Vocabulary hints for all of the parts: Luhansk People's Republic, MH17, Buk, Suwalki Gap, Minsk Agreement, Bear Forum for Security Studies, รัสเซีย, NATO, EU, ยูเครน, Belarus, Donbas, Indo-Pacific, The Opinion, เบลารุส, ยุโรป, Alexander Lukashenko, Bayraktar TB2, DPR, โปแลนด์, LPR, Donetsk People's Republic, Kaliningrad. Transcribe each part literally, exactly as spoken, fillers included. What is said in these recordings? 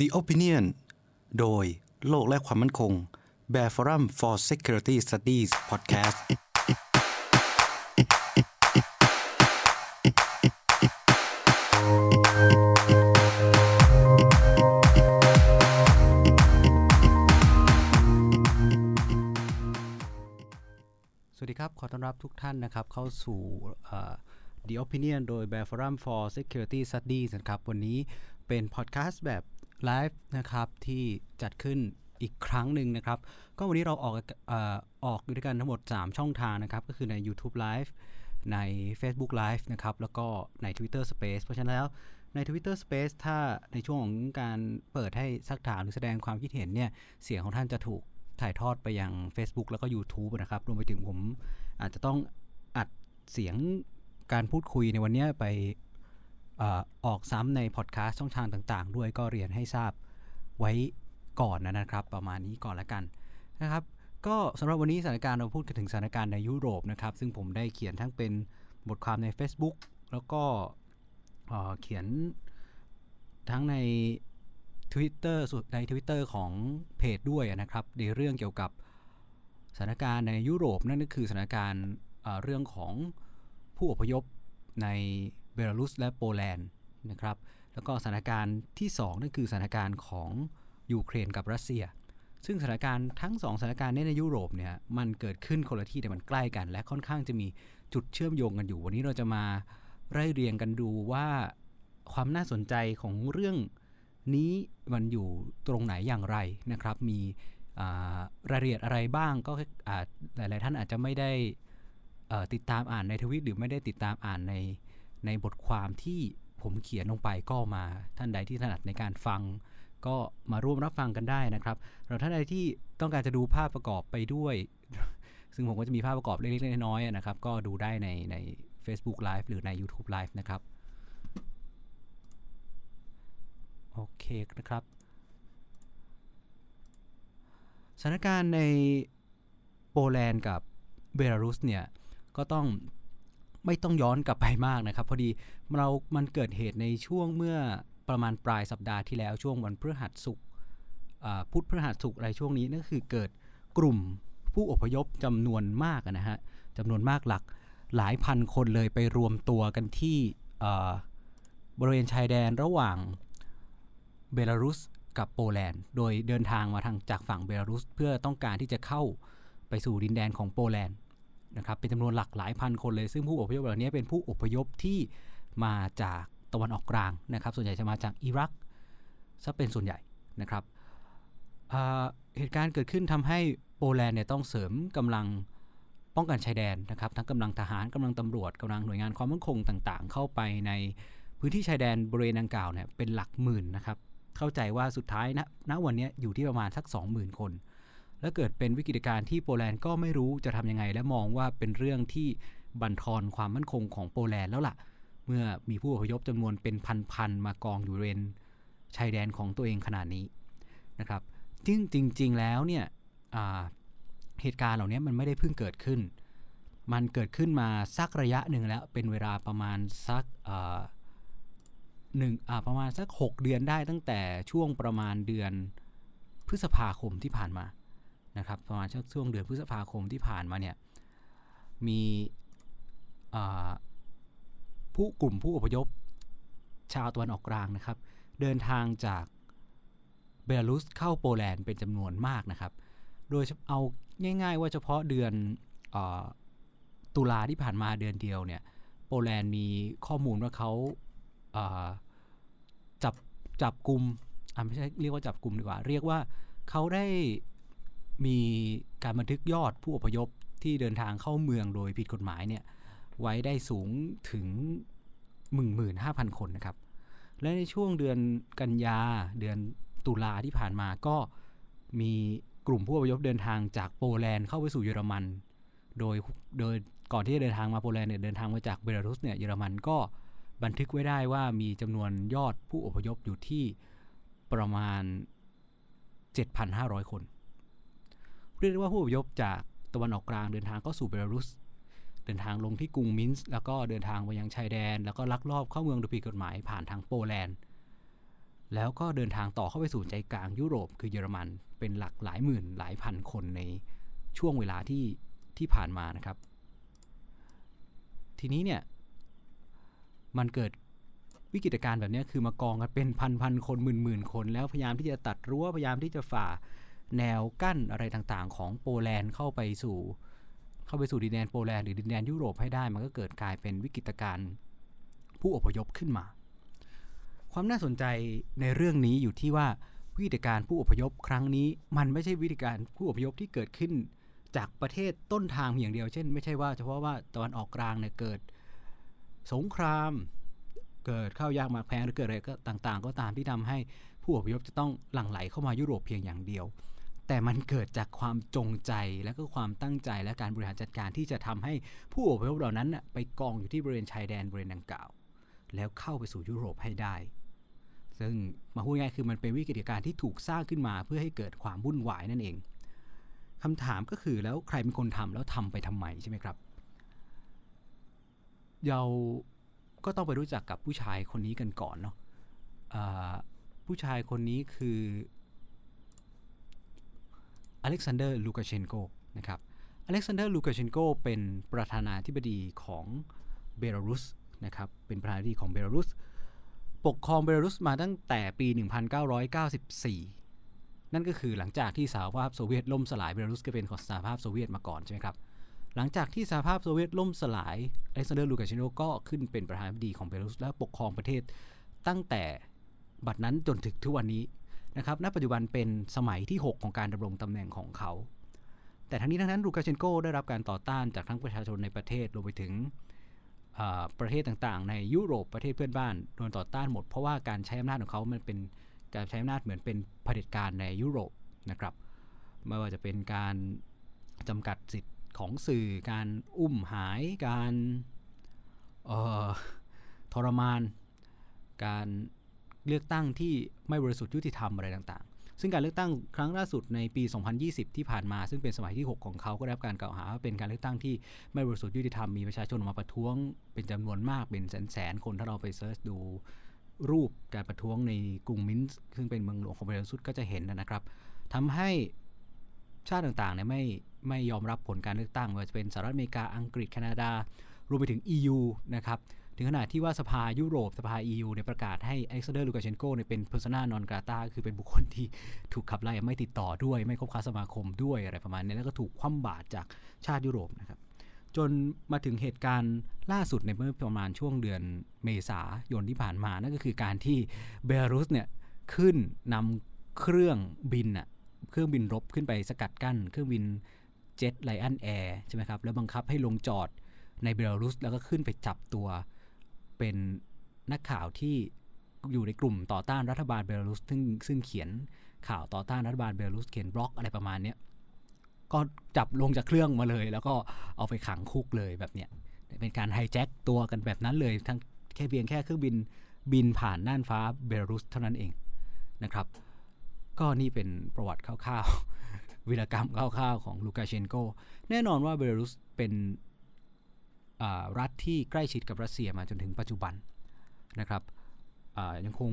The Opinion โดยโลกและความมั่นคง Bear Forum for Security Studies Podcast สวัสดีครับขอต้อนรับทุกท่านนะครับเข้าสู่The Opinion โดย Bear Forum for Security Studies นะครับวันนี้เป็นพอดแคสต์แบบไลฟ์นะครับที่จัดขึ้นอีกครั้งหนึ่งนะครับก็วันนี้เราออกเอ่อออกด้วยกันทั้งหมดสามช่องทางนะครับก็คือใน YouTube Live ใน Facebook Live นะครับแล้วก็ใน Twitter Space เพราะฉะนั้นแล้วใน Twitter Space ถ้าในช่วงของการเปิดให้ซักถามหรือแสดงความคิดเห็นเนี่ยเสียงของท่านจะถูกถ่ายทอดไปยัง Facebook แล้วก็ YouTube นะครับรวมไปถึงผมอาจจะต้องอัดเสียงการพูดคุยในวันนี้ไปเอ่อออกซ้ำในพอดแคสต์ช่องทางต่างๆด้วยก็เรียนให้ทราบไว้ก่อนนะครับประมาณนี้ก่อนละกันนะครับก็สำหรับวันนี้สถานการณ์เราพูดกันถึงสถานการณ์ในยุโรปนะครับซึ่งผมได้เขียนทั้งเป็นบทความใน Facebook แล้วก็เอ่อเขียนทั้งใน Twitter สุดใน Twitter ของเพจด้วยนะครับในเรื่องเกี่ยวกับสถานการณ์ในยุโรปนั่นก็คือสถานการณ์เอ่อเรื่องของผู้อพยพในเบลารุสและโปแลนด์นะครับแล้วก็สถานการณ์ที่สองนั่นคือสถานการณ์ของยูเครนกับรัสเซียซึ่งสถานการณ์ทั้งสองสถานการณ์ในยุโรปเนี่ยมันเกิดขึ้นคนละที่แต่มันใกล้กันและค่อนข้างจะมีจุดเชื่อมโยงกันอยู่วันนี้เราจะมาไล่เรียงกันดูว่าความน่าสนใจของเรื่องนี้มันอยู่ตรงไหนอย่างไรนะครับมีรายละเอียดอะไรบ้างก็หลายๆท่านอาจจะไม่ได้ติดตามอ่านในทวิตหรือไม่ได้ติดตามอ่านในในบทความที่ผมเขียนลงไปก็มาท่านใดที่ถนัดในการฟังก็มาร่วมรับฟังกันได้นะครับเราท่านใดที่ต้องการจะดูภาพประกอบไปด้วยซึ่งผมก็จะมีภาพประกอบเล็กๆน้อยๆนะครับก็ดูได้ในใน Facebook Live หรือใน YouTube Live นะครับโอเคนะครับสถานการณ์ในโปแลนด์กับเบลารุสเนี่ยก็ต้องไม่ต้องย้อนกลับไปมากนะครับพอดีเรามันเกิดเหตุในช่วงเมื่อประมาณปลายสัปดาห์ที่แล้วช่วงวันพฤหัสศุกร์พุธพฤหัสศุกร์อะไรช่วงนี้นั่นคือเกิดกลุ่มผู้อพยพจำนวนมากนะฮะจำนวนมากหลักหลายพันคนเลยไปรวมตัวกันที่บริเวณชายแดนระหว่างเบลารุสกับโปแลนด์โดยเดินทางมาทางจากฝั่งเบลารุสเพื่อต้องการที่จะเข้าไปสู่ดินแดนของโปแลนด์นะครับเป็นจำนวนหลักหลายพันคนเลยซึ่งผู้อพยพเหล่านี้เป็นผู้อพยพที่มาจากตะวันออกกลางนะครับส่วนใหญ่จะมาจากอิรักซะเป็นส่วนใหญ่นะครับ เอ่อ เหตุการณ์เกิดขึ้นทำให้โปแลนด์เนี่ยต้องเสริมกำลังป้องกันชายแดนนะครับทั้งกำลังทหารกำลังตำรวจกำลังหน่วยงานความมั่นคงต่างๆเข้าไปในพื้นที่ชายแดนบริเวณดังกล่าวเนี่ยเป็นหลักหมื่นนะครับเข้าใจว่าสุดท้ายณ ณ วันนี้อยู่ที่ประมาณสัก สองหมื่น คนและเกิดเป็นวิกฤตการณ์ที่โปแลนด์ก็ไม่รู้จะทำยังไงและมองว่าเป็นเรื่องที่บั่นทอนความมั่นคงของโปแลนด์แล้วล่ะเมื่อมีผู้อพยพจำนวนเป็นพันๆมากองอยู่บริเวณชายแดนของตัวเองขนาดนี้นะครับซึ่งจริงๆแล้วเนี่ยเหตุการณ์เหล่านี้มันไม่ได้เพิ่งเกิดขึ้นมันเกิดขึ้นมาสักระยะหนึ่งแล้วเป็นเวลาประมาณสักหนึ่งประมาณสักหกเดือนได้ตั้งแต่ช่วงประมาณเดือนพฤษภาคมที่ผ่านมานะครับประมาณช่วงเดือนพฤษภาคมที่ผ่านมาเนี่ยมีผู้กลุ่มผู้อพยพชาวตะวันออกกลางนะครับเดินทางจากเบลารุสเข้าโปแลนด์เป็นจำนวนมากนะครับโดยเอาง่ายๆว่าเฉพาะเดือนเอ่อตุลาที่ผ่านมาเดือนเดียวเนี่ยโปแลนด์มีข้อมูลว่าเขาเอ่อจับจับกลุ่มอ่ะไม่ใช่เรียกว่าจับกลุ่มดีกว่าเรียกว่าเขาได้มีการบันทึกยอดผู้อพยพที่เดินทางเข้าเมืองโดยผิดกฎหมายเนี่ยไว้ได้สูงถึง หนึ่งหมื่นห้าพัน คนนะครับและในช่วงเดือนกันยาเดือนตุลาที่ผ่านมาก็มีกลุ่มผู้อพยพเดินทางจากโปแลนด์เข้าไปสู่เยอรมันโดยโดยก่อนที่จะเดินทางมาโปแลนด์เนี่ยเดินทางมาจากเบลารุสเนี่ยเยอรมันก็บันทึกไว้ได้ว่ามีจำนวนยอดผู้อพยพอยู่ที่ประมาณ เจ็ดพันห้าร้อย คนเรียกว่าผู้อพยพจากตะวันออกกลางเดินทางเข้าสู่เบลารุสเดินทางลงที่กรุงมินสแล้วก็เดินทางไปยังชายแดนแล้วก็ลักลอบเข้าเมืองโดยผิดกฎหมายผ่านทางโปแลนด์ แล้วก็เดินทางต่อเข้าไปสู่ใจกลางยุโรปคือเยอรมันเป็นหลักหลายหมื่นหลายพันคนในช่วงเวลาที่ที่ผ่านมานะครับทีนี้เนี่ยมันเกิดวิกฤตการณ์แบบนี้คือมากองกันเป็นพันๆคนหมื่นๆคนแล้วพยายามที่จะตัดรั้วพยายามที่จะฝ่าแนวกั้นอะไรต่างๆของโปแลนด์เข้าไปสู่เข้าไปสู่ดินแดนโปแลนด์หรือดินแดนยุโรปให้ได้มันก็เกิดกลายเป็นวิกฤตการณ์ผู้อพยพขึ้นมาความน่าสนใจในเรื่องนี้อยู่ที่ว่าวิธีการผู้อพยพครั้งนี้มันไม่ใช่วิธีการผู้อพยพที่เกิดขึ้นจากประเทศต้นทางเพียงเดียวเช่นไม่ใช่ว่าเฉพาะว่าตะวันออกกลางเนี่ยเกิดสงครามเกิดข้าวยากหมากแพงหรือเกิดอะไรก็ต่างๆก็ตามที่ทำให้ผู้อพยพจะต้องหลั่งไหลเข้ามายุโรปเพียงอย่างเดียวแต่มันเกิดจากความจงใจและก็ความตั้งใจและการบริหารจัดการที่จะทำให้ผู้อพยพเหล่านั้นไปกองอยู่ที่บริเวณชายแดนบริเวณดังกล่าวแล้วเข้าไปสู่ยุโรปให้ได้ซึ่งมาพูดง่ายคือมันเป็นวิกฤตการณ์ที่ถูกสร้างขึ้นมาเพื่อให้เกิดความวุ่นวายนั่นเองคำถามก็คือแล้วใครเป็นคนทำแล้วทำไปทำไมใช่ไหมครับเราก็ต้องไปรู้จักกับผู้ชายคนนี้กันก่อนเนาะผู้ชายคนนี้คือ Alexander Lukashenko นะครับ Alexander Lukashenko เป็นประธานาธิบดีของเบลารุสนะครับเป็นประธานาธิบดีของเบลารุสปกครองเบลารุสมาตั้งแต่ปีหนึ่งพันเก้าร้อยเก้าสิบสี่นั่นก็คือหลังจากที่สหภาพโซเวียตล่มสลายเบลารุสก็เป็นของสหภาพโซเวียตมาก่อนใช่ไหมครับหลังจากที่สหภาพโซเวียตล่มสลายอเล็กซานเดอร์ลูกาเชนโกก็ขึ้นเป็นประธานาธิบดีของเบลารุสและปกครองประเทศตั้งแต่บัดนั้นจนถึงทุกวันนี้นะครับณปัจจุบันเป็นสมัยที่หกของการดำรงตำแหน่งของเขาแต่ทั้งนี้ทั้งนั้นลูกาเชนโกได้รับการต่อต้านจากทั้งประชาชนในประเทศรวมไปถึงประเทศต่างๆในยุโรปประเทศเพื่อนบ้านโดนต่อต้านหมดเพราะว่าการใช้อำนาจของเขามันเป็นการใช้อำนาจเหมือนเป็นเผด็จการในยุโรปนะครับไม่ว่าจะเป็นการจำกัดสิทธิของสื่อการอุ้มหายการทรมานการเลือกตั้งที่ไม่บริสุทธิ์ยุติธรรมอะไรต่างๆซึ่งการเลือกตั้งครั้งล่าสุดในปีสองพันยี่สิบที่ผ่านมาซึ่งเป็นสมัยที่หกของเขาก็ได้รับการกล่าวหาว่าเป็นการเลือกตั้งที่ไม่บริสุทธิ์ยุติธรรมมีประชาชนออกมาประท้วงเป็นจำนวนมากเป็นแสนๆคนถ้าเราไปเสิร์ชดูรูปการประท้วงในกรุงมินส์ซึ่งเป็นเมืองหลวงของเบลารุสก็จะเห็นนะครับทำให้ชาติต่างๆเนี่ยไม่ไม่ยอมรับผลการเลือกตั้งไม่ว่าจะเป็นสหรัฐอเมริกาอังกฤษแคนาดารวมไปถึง อี ยู นะครับถึงขนาดที่ว่าสภายุโรปสภา อี ยู เนี่ยประกาศให้ Alexander Lukashenko เนี่ยเป็น persona non grata คือเป็นบุคคลที่ถูกขับไล่ไม่ติดต่อด้วยไม่คบค้าสมาคมด้วยอะไรประมาณนี้แล้วก็ถูกคว่ำบาตรจากชาติยุโรปนะครับจนมาถึงเหตุการณ์ล่าสุดในเมื่อประมาณช่วงเดือนเมษายนที่ผ่านมานั่นก็คือการที่เบลารุสเนี่ยขึ้นนำเครื่องบินน่ะเครื่องบินรบขึ้นไปสกัดกั้นเครื่องบินเจ็ตไลออนแอร์ใช่ไหมครับแล้วบังคับให้ลงจอดในเบลารุสแล้วก็ขึ้นไปจับตัวเป็นนักข่าวที่อยู่ในกลุ่มต่อต้านรัฐบาลเบลารุสซึ่งซึ่งเขียนข่าวต่อต้านรัฐบาลเบลารุสเขียนบล็อกอะไรประมาณนี้ก็จับลงจากเครื่องมาเลยแล้วก็เอาไปขังคุกเลยแบบเนี้ยเป็นการไฮแจ็คตัวกันแบบนั้นเลยทั้งแค่เพียงแค่เครื่องบินบินผ่านน่านฟ้าเบลารุสเท่านั้นเองนะครับก็นี่เป็นประวัติคร่าวๆวีรกรรมคร่าวๆของลูกาเชนโกแน่นอนว่าเบลารุสเป็นรัฐที่ใกล้ชิดกับรัสเซียมาจนถึงปัจจุบันนะครับยังคง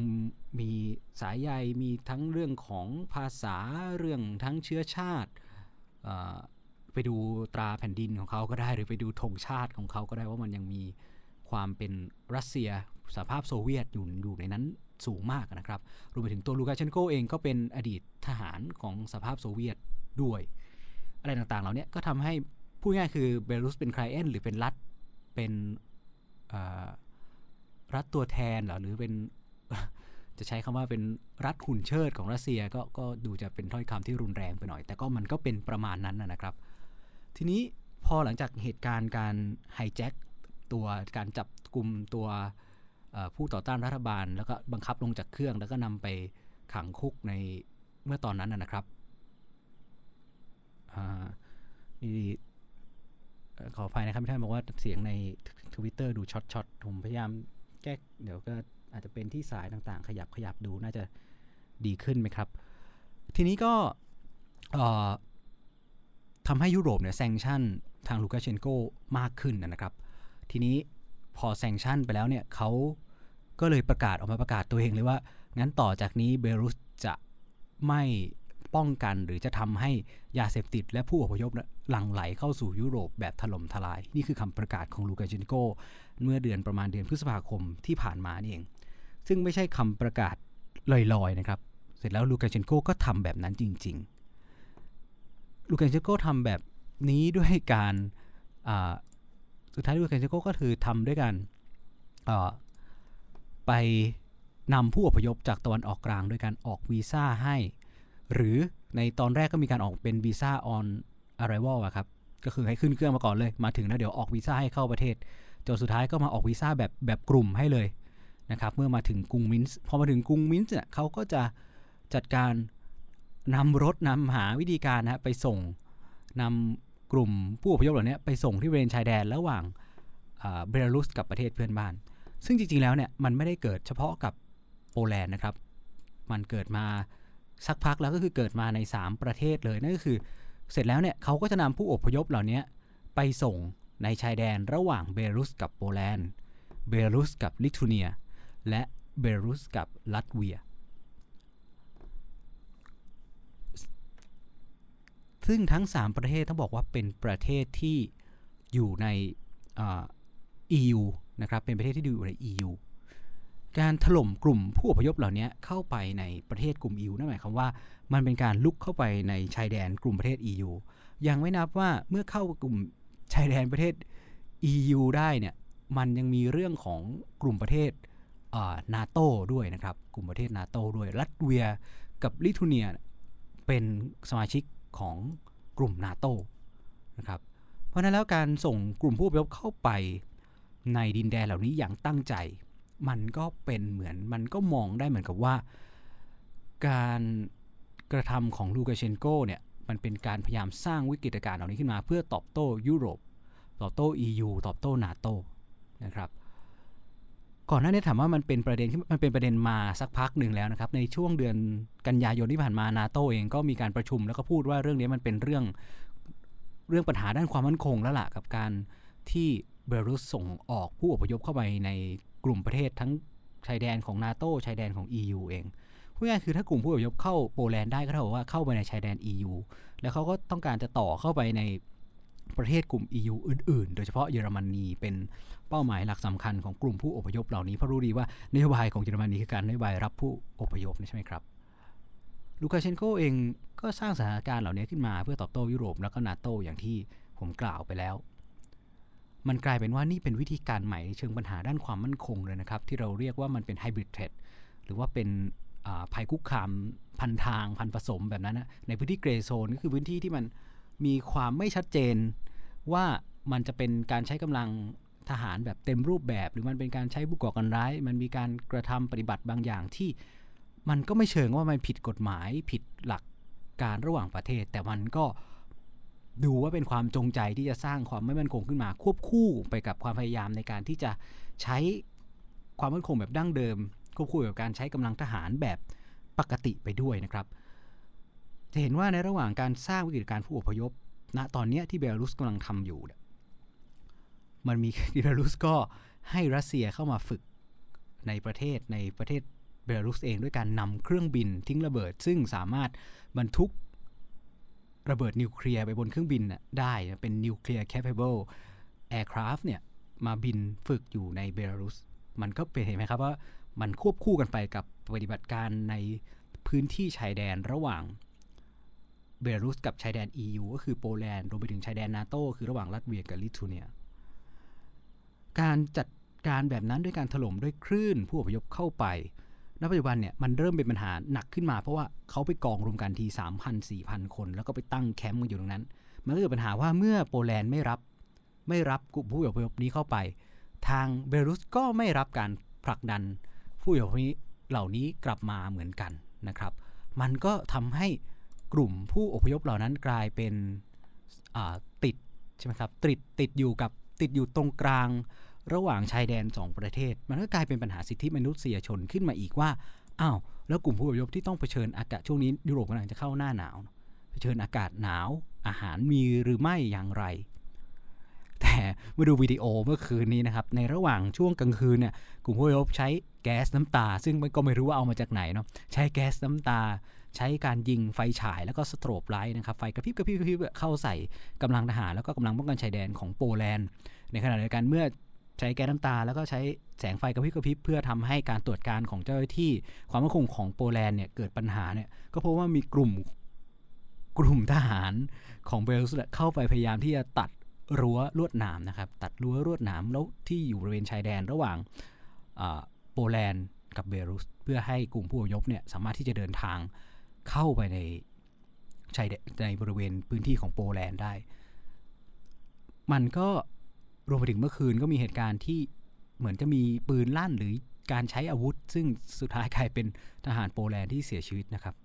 มีสายใยมีทั้งเรื่องของภาษาเรื่องทั้งเชื้อชาติไปดูตราแผ่นดินของเขาก็ได้หรือไปดูธงชาติของเขาก็ได้ว่ามันยังมีความเป็นรัสเซียสหภาพโซเวียตอยู่อยู่ในนั้นสูงมากนะครับรวมไปถึงตัวลูกาเชนโกเองก็เป็นอดีตทหารของสหภาพโซเวียตด้วยอะไรต่างๆเหล่านี้ก็ทำให้พูดง่ายคือเบลารุสเป็นไคลเอนหรือเป็นรัฐเป็นรัฐตัวแทนหรือเป็นจะใช้คำว่าเป็นรัฐหุ่นเชิดของรัสเซียก็ก็ดูจะเป็นถ้อยคำที่รุนแรงไปหน่อยแต่ก็มันก็เป็นประมาณนั้นนะครับทีนี้พอหลังจากเหตุการณ์การไฮแจ็คตัวการจับกุมตัวผู้ต่อต้านรัฐบาลแล้วก็บังคับลงจากเครื่องแล้วก็นำไปขังคุกในเมื่อตอนนั้นนะครับนี่ขออภัยนะครับท่านบอกว่าเสียงใน Twitter ดูช็อตๆผมพยายามแก้เดี๋ยวก็อาจจะเป็นที่สายต่างๆขยับขยับดูน่าจะดีขึ้นไหมครับทีนี้ก็ทำให้ยุโรปเนี่ยแซงชั่นทางลูกาเชนโกมากขึ้นนะครับทีนี้พอแซงชั่นไปแล้วเนี่ยเขาก็เลยประกาศออกมาประกาศตัวเองเลยว่า งั้นต่อจากนี้เบลารุสจะไม่ป้องกันหรือจะทำให้ยาเสพติดและผู้อพยพหลั่งไหลเข้าสู่ยุโรปแบบถล่มทลายนี่คือคำประกาศของลูกาเชนโกเมื่อเดือนประมาณเดือนพฤษภาคมที่ผ่านมานี่เองซึ่งไม่ใช่คำประกาศลอยๆนะครับเสร็จแล้วลูกาเชนโกก็ทำแบบนั้นจริงๆลูกาเชนโกทำแบบนี้ด้วยการสุดท้ายลูกาเชนโกก็คือทำด้วยการไปนำผู้อพยพจากตะวันออกกลางด้วยการออกวีซ่าให้หรือในตอนแรกก็มีการออกเป็นวีซ่า on arrival อะครับก็คือให้ขึ้นเครื่องมาก่อนเลยมาถึงแล้วเดี๋ยวออกวีซ่าให้เข้าประเทศจนสุดท้ายก็มาออกวีซ่าแบบแบบกลุ่มให้เลยนะครับเมื่อมาถึงกรุงมินส์พอมาถึงกรุงมินส์เนี่ยเขาก็จะจัดการนำรถนำหาวิธีการนะไปส่งนำกลุ่มผู้อพยพเหล่านี้ไปส่งที่บริเวณชายแดนระหว่างเบลารุสกับประเทศเพื่อนบ้านซึ่งจริงๆแล้วเนี่ยมันไม่ได้เกิดเฉพาะกับโปแลนด์นะครับมันเกิดมาสักพักแล้วก็คือเกิดมาในสามประเทศเลยนั่นก็คือเสร็จแล้วเนี่ยเขาก็จะนำผู้อพยพเหล่านี้ไปส่งในชายแดนระหว่างเบลารุสกับโปแลนด์เบลารุสกับลิทัวเนียและเบลารุสกับลัตเวียซึ่งทั้งสามประเทศต้องบอกว่าเป็นประเทศที่อยู่ในเอ่อ อี ยู นะครับเป็นประเทศที่อยู่ใน อี ยูการถล่มกลุ่มผู้อพยพเหล่านี้เข้าไปในประเทศกลุ่ม อี ยู นั่นหมายความว่ามันเป็นการลุกเข้าไปในชายแดนกลุ่มประเทศ อี ยู ยังไม่นับว่าเมื่อเข้ากลุ่มชายแดนประเทศ อี ยู ได้เนี่ยมันยังมีเรื่องของกลุ่มประเทศเอ่อ NATO ด้วยนะครับกลุ่มประเทศ NATO ด้วยลัตเวียกับลิทัวเนียเป็นสมาชิกของกลุ่ม NATO นะครับเพราะฉะนั้นแล้วการส่งกลุ่มผู้อพยพเข้าไปในดินแดนเหล่านี้อย่างตั้งใจมันก็เป็นเหมือนมันก็มองได้เหมือนกับว่าการกระทำของลูกาเชนโกเนี่ยมันเป็นการพยายามสร้างวิกฤตการณ์เหล่านี้ขึ้นมาเพื่อตอบโต้ยุโรปตอบโต้ อี ยู ตอบโต้ NATO นะครับก่อนหน้านี้ถามว่ามันเป็นประเด็นที่มันเป็นประเด็นมาสักพักหนึ่งแล้วนะครับในช่วงเดือนกันยายนที่ผ่านมา NATO เองก็มีการประชุมแล้วก็พูดว่าเรื่องนี้มันเป็นเรื่องเรื่องปัญหาด้านความมั่นคงแล้วล่ะกับการที่เบลารุสส่งออกผู้อพยพเข้าไปในกลุ่มประเทศทั้งชายแดนของ NATO ชายแดนของ อี ยู เองพูดง่ายคือถ้ากลุ่มผู้อพยพเข้าโปแลนด์ได้ก็เท่ากับว่าเข้าไปในชายแดน อี ยู แล้วเขาก็ต้องการจะต่อเข้าไปในประเทศกลุ่ม อี ยู อื่นๆโดยเฉพาะเยอรมนีเป็นเป้าหมายหลักสำคัญของกลุ่มผู้อพยพเหล่านี้เพราะรู้ดีว่านโยบายของเยอรมนีคือการนโยบายรับผู้อพยพใช่ไหมครับลูกาเชนโกเองก็สร้างสถานการณ์เหล่านี้ขึ้นมาเพื่อตอบโต้ยุโรปแล้วก็ NATO อย่างที่ผมกล่าวไปแล้วมันกลายเป็นว่านี่เป็นวิธีการใหม่ในเชิงปัญหาด้านความมั่นคงเลยนะครับที่เราเรียกว่ามันเป็นไฮบริดเทรดหรือว่าเป็นภัยคุกคามพันทางพันผสมแบบนั้นนะในพื้นที่เกรย์โซนก็คือพื้นที่ที่มันมีความไม่ชัดเจนว่ามันจะเป็นการใช้กำลังทหารแบบเต็มรูปแบบหรือมันเป็นการใช้ผู้ก่อการร้ายมันมีการกระทำปฏิบัติบางอย่างที่มันก็ไม่เชิงว่ามันผิดกฎหมายผิดหลักการระหว่างประเทศแต่มันก็ดูว่าเป็นความจงใจที่จะสร้างความไม่มั่นคงขึ้นมาควบคู่ไปกับความพยายามในการที่จะใช้ความมั่นคงแบบดั้งเดิมควบคู่กับการใช้กำลังทหารแบบปกติไปด้วยนะครับจะเห็นว่าในระหว่างการสร้างวิกฤตการณ์ผู้อพยพณตอนนี้ที่เบลารุสกำลังทำอยู่เนี่ยมันมีเบลารุสก็ให้รัสเซียเข้ามาฝึกในประเทศในประเทศเบลารุสเองด้วยการนำเครื่องบินทิ้งระเบิดซึ่งสามารถบรรทุกระเบิดนิวเคลียร์ไปบนเครื่องบินได้เป็น Nuclear Capable Aircraft เนี่ยมาบินฝึกอยู่ในเบลารุสมันก็เป็นเห็นไหมครับว่ามันควบคู่กันไปกับปฏิบัติการในพื้นที่ชายแดนระหว่างเบลารุสกับชายแดน อี ยู ก็คือโปแลนด์รวมไปถึงชายแดน NATO คือระหว่างลัตเวียกับลิทัวเนียการจัดการแบบนั้นด้วยการถล่มด้วยคลื่นผู้อพยพเข้าไปณปัจจุบันเนี่ยมันเริ่มเป็นปัญหาหนักขึ้นมาเพราะว่าเขาไปกองรวมกันที สามพัน สี่พัน คนแล้วก็ไปตั้งแคมป์กันอยู่ตรงนั้นมันก็เกิดปัญหาว่าเมื่อโปแลนด์ไม่รับไม่รับกลุ่มผู้อพยพนี้เข้าไปทางเบลารุสก็ไม่รับการผลักดันผู้อพยพเหล่านี้กลับมาเหมือนกันนะครับมันก็ทำให้กลุ่มผู้อพยพเหล่านั้นกลายเป็นติดใช่ไหมครับติดติดอยู่กับติดอยู่ตรงกลางระหว่างชายแดนสองประเทศมันก็กลายเป็นปัญหาสิทธิมนุษยชนขึ้นมาอีกว่าอ้าวแล้วกลุ่มผู้อพยพที่ต้องเผชิญอากาศช่วงนี้ยุโรปกำลังจะเข้าหน้าหนาวเผชิญอากาศหนาวอาหารมีหรือไม่อย่างไร แต่มาดูวิดีโอเมื่อคืนนี้นะครับในระหว่างช่วงกลางคืนเนี่ยกลุ่มผู้อพยพใช้แก๊สน้ำตาซึ่งมันก็ไม่รู้ว่าเอามาจากไหนเนาะใช้แก๊สน้ำตาใช้การยิงไฟฉายแล้วก็สโตรบไลท์นะครับไฟกระพริบกระพริบกระพริบเข้าใส่กำลังทหารแล้วก็กำลังป้องกันชายแดนของโปแลนด์ในขณะเดียวกันเมื่อใช้แก๊สน้ำตาแล้วก็ใช้แสงไฟกระพริบกระพริบเพื่อทำให้การตรวจการของเจ้าหน้าที่ความมั่นคงของโปแลนด์เนี่ยเกิดปัญหาเนี่ยก็เพราะว่ามีกลุ่มกลุ่มทหารของเบลารุสเข้าไปพยายามที่จะตัดรั้วลวดหนามนะครับตัดรั้วลวดหนามแล้วที่อยู่บริเวณชายแดนระหว่างโปแลนด์กับเบลารุสเพื่อให้กลุ่มผู้อพยพเนี่ยสามารถที่จะเดินทางเข้าไปในชายแดนในบริเวณพื้นที่ของโปแลนด์ได้มันก็รวมไปถึงเมื่อคืนก็มีเหตุการณ์ที่เหมือนจะมีปืนลั่นหรือการใช้อาวุธซึ่งสุดท้ายกลายเป็นทหารโปแลนด์ที่เสียชีวิตนะครับ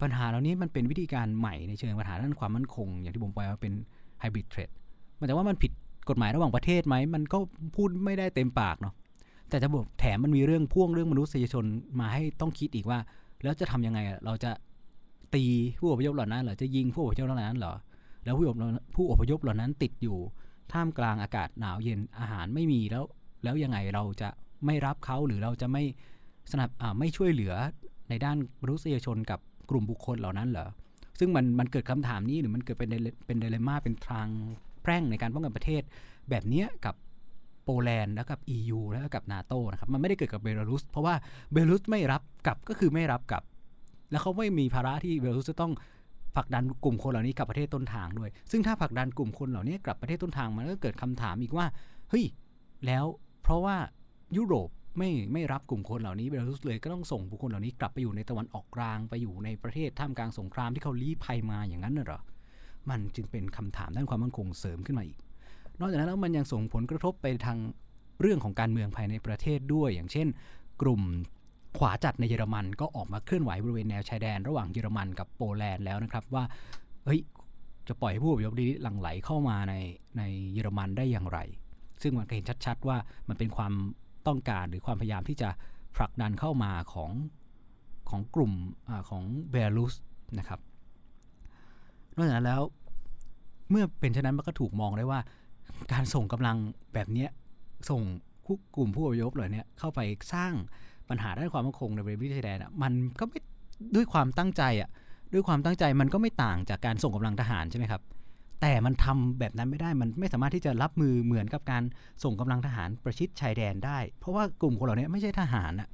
ปัญหาเหล่านี้มันเป็นวิธีการใหม่ในเชิงปัญหาด้านความมั่นคงอย่างที่ผมบอกว่าเป็นไฮบริดเทรดมันแต่ว่ามันผิดกฎหมายระหว่างประเทศไหมมันก็พูดไม่ได้เต็มปากเนาะแต่จะบอกแถมมันมีเรื่องพ่วงเรื่องมนุษยชนมาให้ต้องคิดอีกว่าแล้วจะทำยังไงเราจะตีผู้อพยพเหล่านั้นเหรอจะยิงผู้อพยพเหล่านั้นเหรอแล้วผู้อพยพผู้อพยพเหล่านั้นติดอยู่ท่ามกลางอากาศหนาวเย็นอาหารไม่มีแล้วแล้วยังไงเราจะไม่รับเขาหรือเราจะไม่สนับไม่ช่วยเหลือในด้านมนุษยชนกับกลุ่มบุคคลเหล่านั้นเหรอซึ่งมันมันเกิดคำถามนี้หรือมันเกิดเป็นเป็นไดเลม่าเป็นทางแพร่งในการป้องกันประเทศแบบนี้กับโปแลนด์แล้วกับ อี ยู แล้วกับ NATO นะครับมันไม่ได้เกิดกับเบลารุสเพราะว่าเบลารุสไม่รับกลับก็คือไม่รับกลับแล้วเขาไม่มีภาระที่เบลารุสจะต้องผลักดันกลุ่มคนเหล่านี้กลับประเทศต้นทางด้วยซึ่งถ้าผลักดันกลุ่มคนเหล่านี้กลับประเทศต้นทางมันก็เกิดคำถามอีกว่าเฮ้ยแล้วเพราะว่ายุโรปไม่ไม่รับกลุ่มคนเหล่านี้เบลารุสเลยก็ต้องส่งบุคคลเหล่านี้กลับไปอยู่ในตะวันออกกลางไปอยู่ในประเทศท่ามกลางสงครามที่เขาลี้ภัยมาอย่างนั้นเหรอมันจึงเป็นคำถามด้านความมั่นคงเสริมขึ้นมาอีกนอกจากนั้นแล้วมันยังส่งผลกระทบไปทางเรื่องของการเมืองภายในประเทศด้วยอย่างเช่นกลุ่มขวาจัดในเยอรมันก็ออกมาเคลื่อนไหวบริเวณแนวชายแดนระหว่างเยอรมันกับโปแลนด์แล้วนะครับว่าเฮ้ยจะปล่อยให้ผู้อพยพนี้หลั่งไหลเข้ามาในในเยอรมันได้อย่างไรซึ่งมันก็เห็นชัดๆว่ามันเป็นความต้องการหรือความพยายามที่จะผลักดันเข้ามาของของกลุ่มอ่าของเบลารุสนะครับนอกจากนั้นแล้วเมื่อเป็นเช่นนั้นมันก็ถูกมองได้ว่าการส่งกำลังแบบนี้ส่งกลุ่มผู้อพยพเหล่านี้เข้าไปสร้างปัญหาด้านความมั่นคงในบริเวณชายแดนมันก็ไม่ด้วยความตั้งใจอ่ะด้วยความตั้งใจมันก็ไม่ต่างจากการส่งกำลังทหารใช่ไหมครับแต่มันทำแบบนั้นไม่ได้มันไม่สามารถที่จะรับมือเหมือนกับการส่งกำลังทหารประชิดชายแดนได้เพราะว่ากลุ่มคนเหล่านี้ไม่ใช่ทหารอ่ะ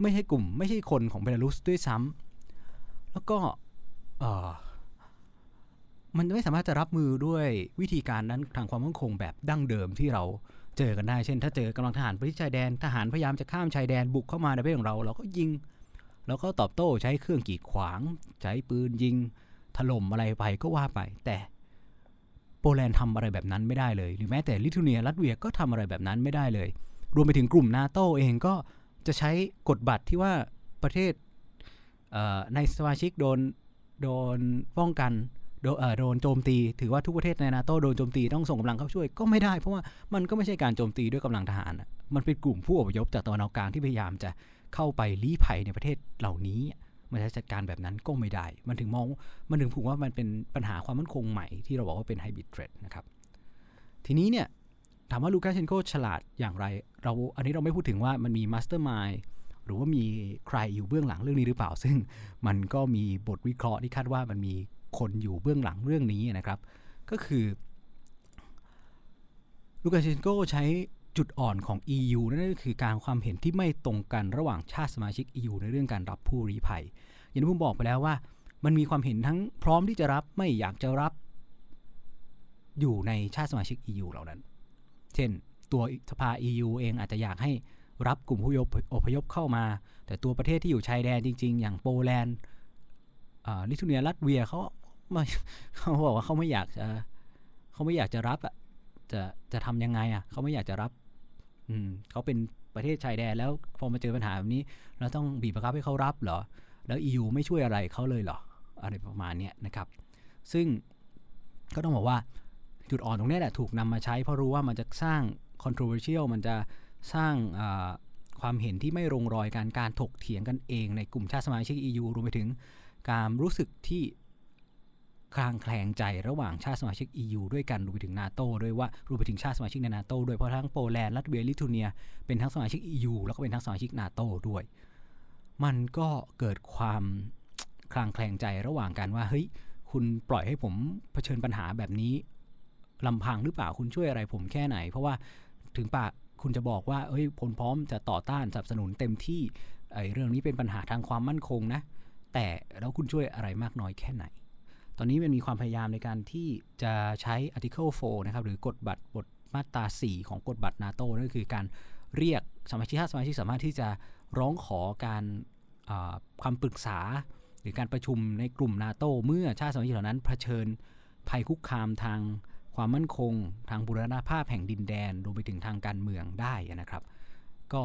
ไม่ใช่กลุ่มไม่ใช่คนของเบลารุสด้วยซ้ำแล้วก็เอ่อมันไม่สามารถจะรับมือด้วยวิธีการนั้นทางความมั่นคงแบบดั้งเดิมที่เราเจอกันได้เช่นถ้าเจอกำลังทหารไปที่ชายแดนทหารพยายามจะข้ามชายแดนบุกเข้ามาในประเทศของเราเราก็ยิงแล้วก็ตอบโต้ใช้เครื่องกีดขวางใช้ปืนยิงถล่มอะไรไปก็ว่าไปแต่โปแลนด์ทำอะไรแบบนั้นไม่ได้เลยหรือแม้แต่ลิทัวเนียลัตเวียก็ทำอะไรแบบนั้นไม่ได้เลยรวมไปถึงกลุ่ม NATO เองก็จะใช้กฎบัตรที่ว่าประเทศในสมาชิกโดนโดนป้องกันโดนโจมตีถือว่าทุกประเทศใน NATO โดนโจมตีต้องส่งกำลังเข้าช่วยก็ไม่ได้เพราะว่ามันก็ไม่ใช่การโจมตีด้วยกำลังทหารมันเป็นกลุ่มผู้อพยพจากตะวันออกกลางที่พยายามจะเข้าไปลี้ภัยในประเทศเหล่านี้มันจะจัดการแบบนั้นก็ไม่ได้มันถึงมองมันถึงพูดว่ามันเป็นปัญหาความมั่นคงใหม่ที่เราบอกว่าเป็นไฮบริดเทรดนะครับทีนี้เนี่ยถามว่าลูคาเชนโกฉลาดอย่างไรเราอันนี้เราไม่พูดถึงว่ามันมีมาสเตอร์มายด์หรือว่ามีใครอยู่เบื้องหลังเรื่องนี้หรือเปล่าซึ่งมันก็มีบทวิเคราะห์ที่คาดว่ามันมีคนอยู่เบื้องหลังเรื่องนี้นะครับก็คือลูคาเชนโกใช้จุดอ่อนของ อี ยู นั่นก็คือการความเห็นที่ไม่ตรงกันระหว่างชาติสมาชิก อี ยู ในเรื่องการรับผู้ลี้ภัยอย่างที่ผมบอกไปแล้วว่ามันมีความเห็นทั้งพร้อมที่จะรับไม่อยากจะรับอยู่ในชาติสมาชิก อี ยู เหล่านั้นเช่นตัวสภา อี ยู เองอาจจะอยากให้รับกลุ่มผู้อพยพเข้ามาแต่ตัวประเทศที่อยู่ชายแดนจริงๆอย่างโปแลนด์ลิทัวเนียลัตเวียเขาเขาบอกว่าเขาไม่อยากจะเขาไม่อยากจะรับอ่ะจะจะทำยังไงอ่ะเขาไม่อยากจะรับอืมเขาเป็นประเทศชายแดนแล้วพอมาเจอปัญหาแบบนี้เราต้องบีบบังคับให้เขารับเหรอแล้ว อี ยู ไม่ช่วยอะไรเขาเลยเหรออะไรประมาณนี้นะครับซึ่งก็ต้องบอกว่าจุดอ่อนตรงนี้แหละถูกนำมาใช้เพราะรู้ว่ามันจะสร้าง controversial มันจะสร้างความเห็นที่ไม่ลงรอยกันการถกเถียงกันเองในกลุ่มชาติสมาชิก อี ยู รวมไปถึงการรู้สึกที่ คลางแคลงใจระหว่างชาติสมาชิก อี ยู ด้วยกันรวมไปถึง NATO ด้วยว่ารวมไปถึงชาติสมาชิกใน NATO ด้วยเพราะทั้งโปแลนด์ลัตเวียลิทัวเนียเป็นทั้งสมาชิก อี ยู แล้วก็เป็นทั้งสมาชิก NATO ด้วยมันก็เกิดความคลางแคลงใจระหว่างกันว่าเฮ้ยคุณปล่อยให้ผมเผชิญปัญหาแบบนี้ลำพังหรือเปล่าคุณช่วยอะไรผมแค่ไหนเพราะว่าถึงปากคุณจะบอกว่าเอ้ยผมพร้อมจะต่อต้านสนับสนุนเต็มที่ไอ้เรื่องนี้เป็นปัญหาทางความมั่นคงนะแต่แล้วคุณช่วยอะไรมากน้อยแค่ไหนตอนนี้มันมีความพยายามในการที่จะใช้ Article โฟร์ นะครับหรือกฎบัตรบทมาตราสี่ของกฎบัตร NATO นั่นคือการเรียกสมาชิกสมาชิกสามารถที่จะร้องขอการความปรึกษาหรือการประชุมในกลุ่ม NATO เมื่อชาติสมาชิกเหล่านั้นเผชิญภัยคุกคามทางความมั่นคงทางบูรณภาพแห่งดินแดนรวมไปถึงทางการเมืองได้นะครับก็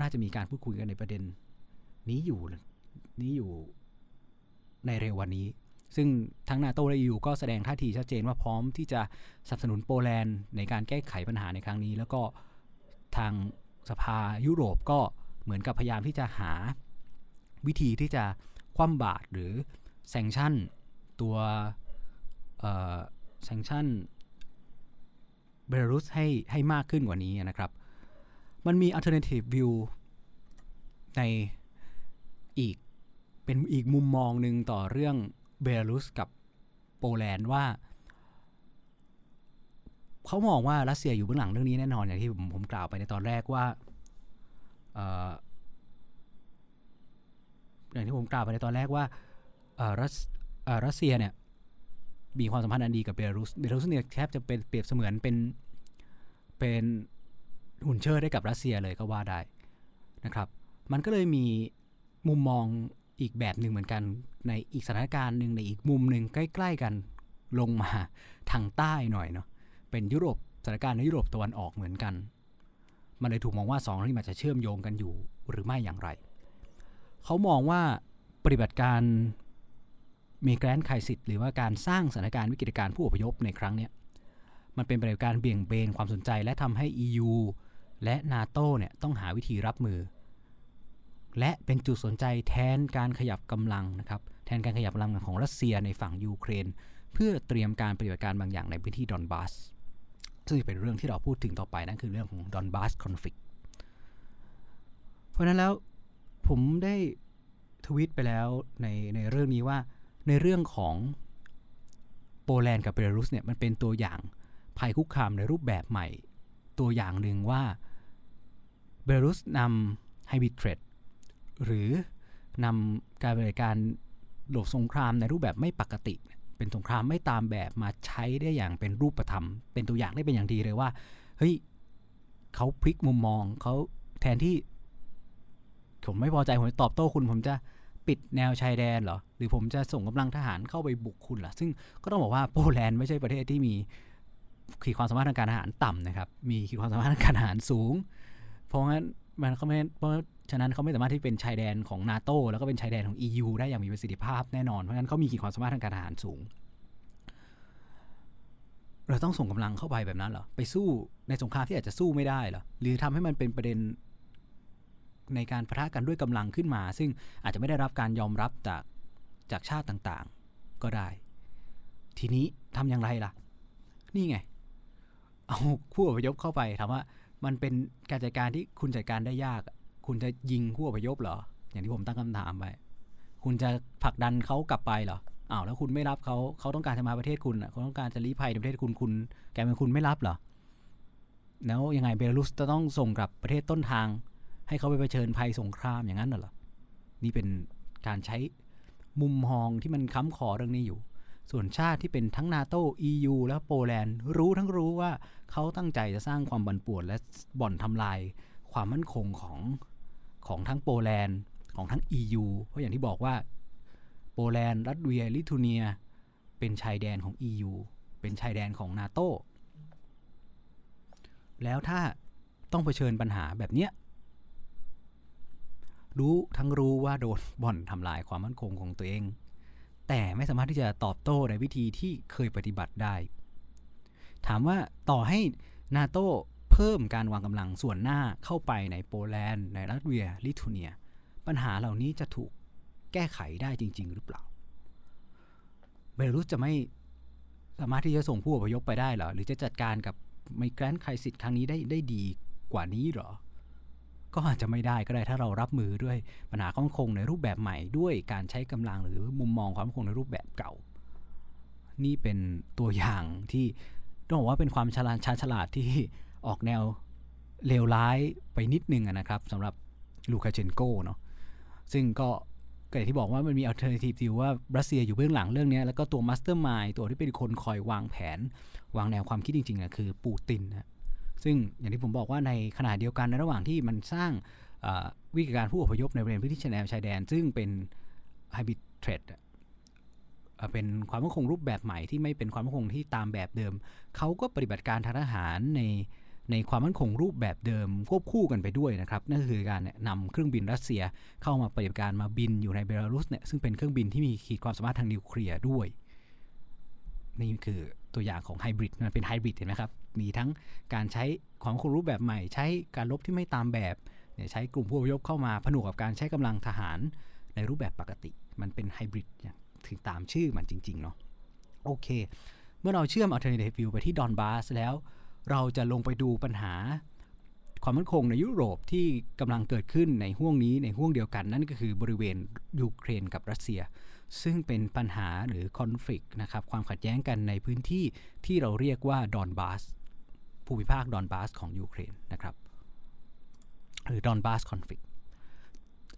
น่าจะมีการพูดคุยกันในประเด็นนี้อยู่นี้อยู่ในเร็ววันนี้ซึ่งทั้ง NATO และ อี ยู ก็แสดงท่าทีชัดเจนว่าพร้อมที่จะสนับสนุนโปแลนด์ในการแก้ไขปัญหาในครั้งนี้แล้วก็ทางสภายุโรปก็เหมือนกับพยายามที่จะหาวิธีที่จะคว่ำบาตรหรือแซงชั่นตัวเอ่อแซงชั่นBelarus ให้ให้มากขึ้นกว่านี้นะครับมันมี alternative view ในอีกเป็นอีกมุมมองหนึ่งต่อเรื่อง Belarus กับโปแลนด์ว่าเขามองว่ารัสเซียอยู่เบื้องหลังเรื่องนี้แน่นอนอย่างที่ผมผมกล่าวไปในตอนแรกว่าเอ่ออย่างที่ผมกล่าวไปในตอนแรกว่าเอ่อรัสเอ่อรัสเซียเนี่ยมีความสัมพันธ์อันดีกับเบลารุสเบลารุสเนี่ยแทบจะเป็นเปรียบเสมือนเป็นเป็นหุ่นเชิดได้กับรัสเซียเลยก็ว่าได้นะครับมันก็เลยมีมุมมองอีกแบบหนึ่งเหมือนกันในอีกสถานการณ์หนึ่งในอีกมุมหนึ่งใกล้ๆกันลงมาทางใต้หน่อยเนาะเป็นยุโรปสถานการณ์ในยุโรปตะวันออกเหมือนกันมันเลยถูกมองว่าสองเรื่องนี้มันจะเชื่อมโยงกันอยู่หรือไม่อย่างไรเขามองว่าปฏิบัติการมีแกรนด์ไคสิตหรือว่าการสร้างสถานการณ์วิกฤตการณ์ผู้อพยพในครั้งนี้มันเป็นปฏิบัติการเบี่ยงเบนความสนใจและทำให้ อี ยู และ NATO เนี่ยต้องหาวิธีรับมือและเป็นจุดสนใจแทนการขยับกำลังนะครับแทนการขยับกำลังของรัสเซียในฝั่งยูเครนเพื่อเตรียมการปฏิบัติการบางอย่างในพื้นที่ดอนบาสซึ่งเป็นเรื่องที่เราพูดถึงต่อไปนั่นคือเรื่องของดอนบาสคอนฟลิกต์เพราะนั้นแล้วผมได้ทวีตไปแล้วในในเรื่องนี้ว่าในเรื่องของโปแลนด์กับเบลารุสเนี่ยมันเป็นตัวอย่างภัยคุกคามในรูปแบบใหม่ตัวอย่างหนึ่งว่าเบลารุสนำไฮบริดเทรดหรือนำการบริการหลบสงครามในรูปแบบไม่ปกติเป็นสงครามไม่ตามแบบมาใช้ได้อย่างเป็นรูปธรรมเป็นตัวอย่างได้เป็นอย่างดีเลยว่าเฮ้ยเขาพลิกมุมมองเขาแทนที่ผมไม่พอใจผมจะตอบโต้คุณผมจะปิดแนวชายแดนเหรอหรือผมจะส่งกำลังทหารเข้าไปบุกคุณล่ะซึ่งก็ต้องบอกว่าโปแลนด์ไม่ใช่ประเทศที่มีขีดความสามารถทางการทหารต่ำนะครับมีขีดความสามารถทางการทหารสูงเพราะงั้นมันเขาไม่เพราะฉะนั้นเขาไม่สามารถที่เป็นชายแดนของ NATO แล้วก็เป็นชายแดนของ อี ยู ได้อย่างมีประสิทธิภาพแน่นอนเพราะงั้นเขามีขีดความสามารถทางการทหารสูงเราต้องส่งกำลังเข้าไปแบบนั้นเหรอไปสู้ในสงครามที่อาจจะสู้ไม่ได้เหรอหรือทำให้มันเป็นประเด็นในการปะทะกันด้วยกำลังขึ้นมาซึ่งอาจจะไม่ได้รับการยอมรับจากจากชาติต่างๆก็ได้ทีนี้ทำอย่างไรล่ะนี่ไงเอาผู้อพยพเข้าไปถามว่ามันเป็นการจัดการที่คุณจัดการได้ยากคุณจะยิงผู้อพยพเหรออย่างที่ผมตั้งคำถามไปคุณจะผลักดันเขากลับไปเหรออ้าวแล้วคุณไม่รับเขาเขาต้องการจะมาประเทศคุณเขาต้องการจะลี้ภัยในประเทศคุณคุณแกเป็นคุณไม่รับเหรอแล้วยังไงเบลารุสจะต้องส่งกลับประเทศต้นทางให้เขาไปเผชิญภัยสงครามอย่างนั้นเหรอนี่เป็นการใช้มุมมองที่มันค้ำขอเรื่องนี้อยู่ส่วนชาติที่เป็นทั้ง NATO อี ยู และโปแลนด์รู้ทั้งรู้ว่าเขาตั้งใจจะสร้างความปั่นป่วนและบ่อนทำลายความมั่นคงของของทั้งโปแลนด์ของทั้ง อี ยู เพราะอย่างที่บอกว่าโปแลนด์ลัตเวียลิทัวเนียเป็นชายแดนของ อี ยู เป็นชายแดนของ NATO แล้วถ้าต้องเผชิญปัญหาแบบเนี้ยรู้ทั้งรู้ว่าโดนบ่อนทำลายความมั่นคงของตัวเองแต่ไม่สามารถที่จะตอบโต้ในวิธีที่เคยปฏิบัติได้ถามว่าต่อให้ NATO เพิ่มการวางกำลังส่วนหน้าเข้าไปในโปแลนด์ในลัตเวียลิทัวเนียปัญหาเหล่านี้จะถูกแก้ไขได้จริงๆหรือเปล่า เบลารุสจะไม่สามารถที่จะส่งผู้อพยพไปได้เหรอหรือจะจัดการกับไมเกรนต์ไครซิสครั้งนี้ได้ได้ดีกว่านี้เหรอก็อาจจะไม่ได้ก็ได้ถ้าเรารับมือด้วยปัญหาความมั่นคงในรูปแบบใหม่ด้วยการใช้กำลังหรือมุมมองความมั่นคงในรูปแบบเก่านี่เป็นตัวอย่างที่ต้องบอกว่าเป็นความฉลาดชาญฉลาดที่ออกแนวเลวร้ายไปนิดนึงนะครับสำหรับลูคาเชนโกเนาะซึ่งก็ก็อย่างที่บอกว่ามันมีอัลเทอร์เนทีฟที่ว่ารัสเซียอยู่เบื้องหลังเรื่องนี้แล้วก็ตัวมาสเตอร์มายด์ตัวที่เป็นคนคอยวางแผนวางแนวความคิดจริงๆนะคือปูตินนะซึ่งอย่างที่ผมบอกว่าในขณะเดียวกันในระหว่างที่มันสร้างวิกฤตการผู้อพยพในบริเวณพื้นที่แนวชายแดนซึ่งเป็นไฮบริดเทรดเป็นความมั่นคงรูปแบบใหม่ที่ไม่เป็นความมั่นคงที่ตามแบบเดิมเขาก็ปฏิบัติการทางทหารในในความมั่นคงรูปแบบเดิมควบคู่กันไปด้วยนะครับนั่นคือการนำเครื่องบินรัสเซียเข้ามาปฏิบัติการมาบินอยู่ในเบลารุสเนี่ยซึ่งเป็นเครื่องบินที่มีขีดความสามารถทางนิวเคลียร์ด้วยนี่คือตัวอย่างของไฮบริดมันเป็นไฮบริดเห็นไหมครับมีทั้งการใช้ความมั่นคงรูปแบบใหม่ใช้การรบที่ไม่ตามแบบใช้กลุ่มผู้อพยพเข้ามาผนวกกับการใช้กำลังทหารในรูปแบบปกติมันเป็นไฮบริดอย่างถึงตามชื่อมันจริงๆเนาะโอเคเมื่อเราเชื่อม Alternative View ไปที่ดอนบาสแล้วเราจะลงไปดูปัญหาความมั่นคงในยุโรปที่กำลังเกิดขึ้นในห้วงนี้ในห้วงเดียวกันนั่นก็คือบริเวณยูเครนกับรัสเซียซึ่งเป็นปัญหาหรือคอนฟลิกต์นะครับความขัดแย้งกันในพื้นที่ที่เราเรียกว่าดอนบาสภูมิภาคดอนบาสของยูเครนนะครับหรือดอนบาสคอนฟลิกต์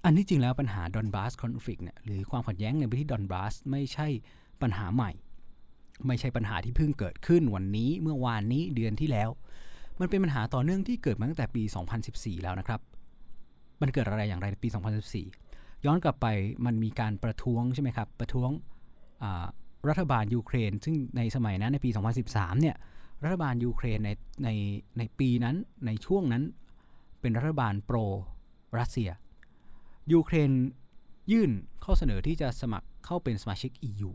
อันที่จริงแล้วปัญหาดอนบาสคอนฟลิกต์เนี่ยหรือความขัดแย้งในพื้นที่ดอนบาสไม่ใช่ปัญหาใหม่ไม่ใช่ปัญหาที่เพิ่งเกิดขึ้นวันนี้เมื่อวานนี้เดือนที่แล้วมันเป็นปัญหาต่อเนื่องที่เกิดมาตั้งแต่ปีสองพันสิบสี่แล้วนะครับมันเกิดอะไรอย่างไรในปีสองพันสิบสี่ย้อนกลับไปมันมีการประท้วงใช่ไหมครับประท้วงรัฐบาลยูเครนซึ่งในสมัยนั้นในปีสองพันสิบสามเนี่ยรัฐบาลยูเครนในในในปีนั้นในช่วงนั้นเป็นรัฐบาลโปรรัสเซียยูเครนยื่นข้อเสนอที่จะสมัครเข้าเป็นสมาชิก อี ยู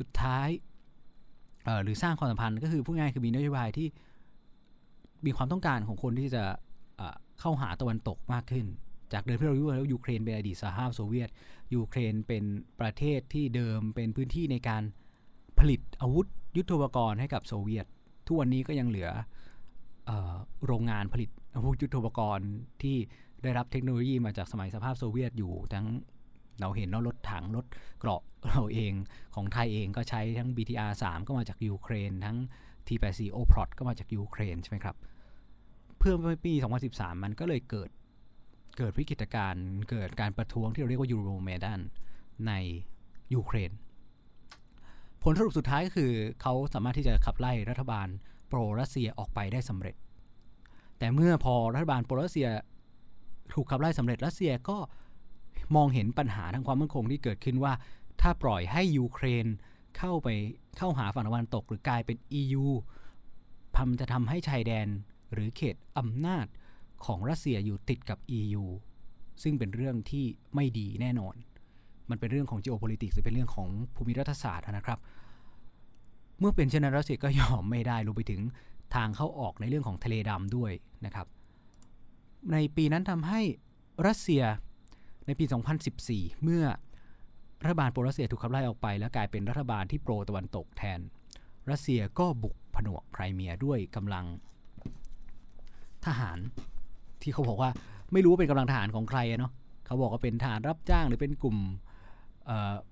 สุดท้ายหรือสร้างความสัมพันธ์ก็คือพูดง่ายคือมีนโยบายที่มีความต้องการของคนที่จะเข้าหาตะวันตกมากขึ้นจากเดิมที่เรารู้แล้วยูเครนเป็นอดีตสหภาพโซเวียตยูเครนเป็นประเทศที่เดิมเป็นพื้นที่ในการผลิตอาวุธยุทโธปกรณ์ให้กับโซเวียตทุกวันนี้ก็ยังเหลือโรงงานผลิตอาวุธยุทโธปกรณ์ที่ได้รับเทคโนโลยีมาจากสมัยสหภาพโซเวียตอยู่ทั้งเราเห็นเนาะรถถังรถเกราะเราเองของไทยเองก็ใช้ทั้ง บี ที อาร์ สาม ก็มาจากยูเครนทั้ง ที แปดสิบสี่ โอ พี อาร์ โอ ที ก็มาจากยูเครนใช่ไหมครับเพื่อปีสองพันสิบสามมันก็เลยเกิดเกิดวิกฤตการณ์เกิดการประท้วงที่เราเรียกว่ายูโรเมดานในยูเครนผลสรุปสุดท้ายก็คือเขาสามารถที่จะขับไล่รัฐบาลโปรรัสเซียออกไปได้สำเร็จแต่เมื่อพอรัฐบาลโปรรัสเซียถูกขับไล่สำเร็จรัสเซียก็มองเห็นปัญหาทางความมั่นคงที่เกิดขึ้นว่าถ้าปล่อยให้ยูเครนเข้าไปเข้าหาฝั่งตะวันตกหรือกลายเป็น อี ยู พัมจะทำให้ชายแดนหรือเขตอำนาจของรัสเซียอยู่ติดกับ อี ยู ซึ่งเป็นเรื่องที่ไม่ดีแน่นอนมันเป็นเรื่องของ geopolitics หรือเป็นเรื่องของภูมิรัฐศาสตร์นะครับเมื่อเป็นเช่นนั้นรัสเซียก็ยอมไม่ได้รวมไปถึงทางเข้าออกในเรื่องของทะเลดำด้วยนะครับในปีนั้นทำให้รัสเซียในปีสองพันสิบสี่เมื่อรัฐบาลโปรรัสเซียถูกขับไล่ออกไปและกลายเป็นรัฐบาลที่โปรตะวันตกแทนรัสเซียก็บุกผนวกไครเมียด้วยกำลังทหารที่เขาบอกว่าไม่รู้ว่าเป็นกำลังทหารของใครเนาะเขาบอกว่าเป็นทหารรับจ้างหรือเป็นกลุ่ม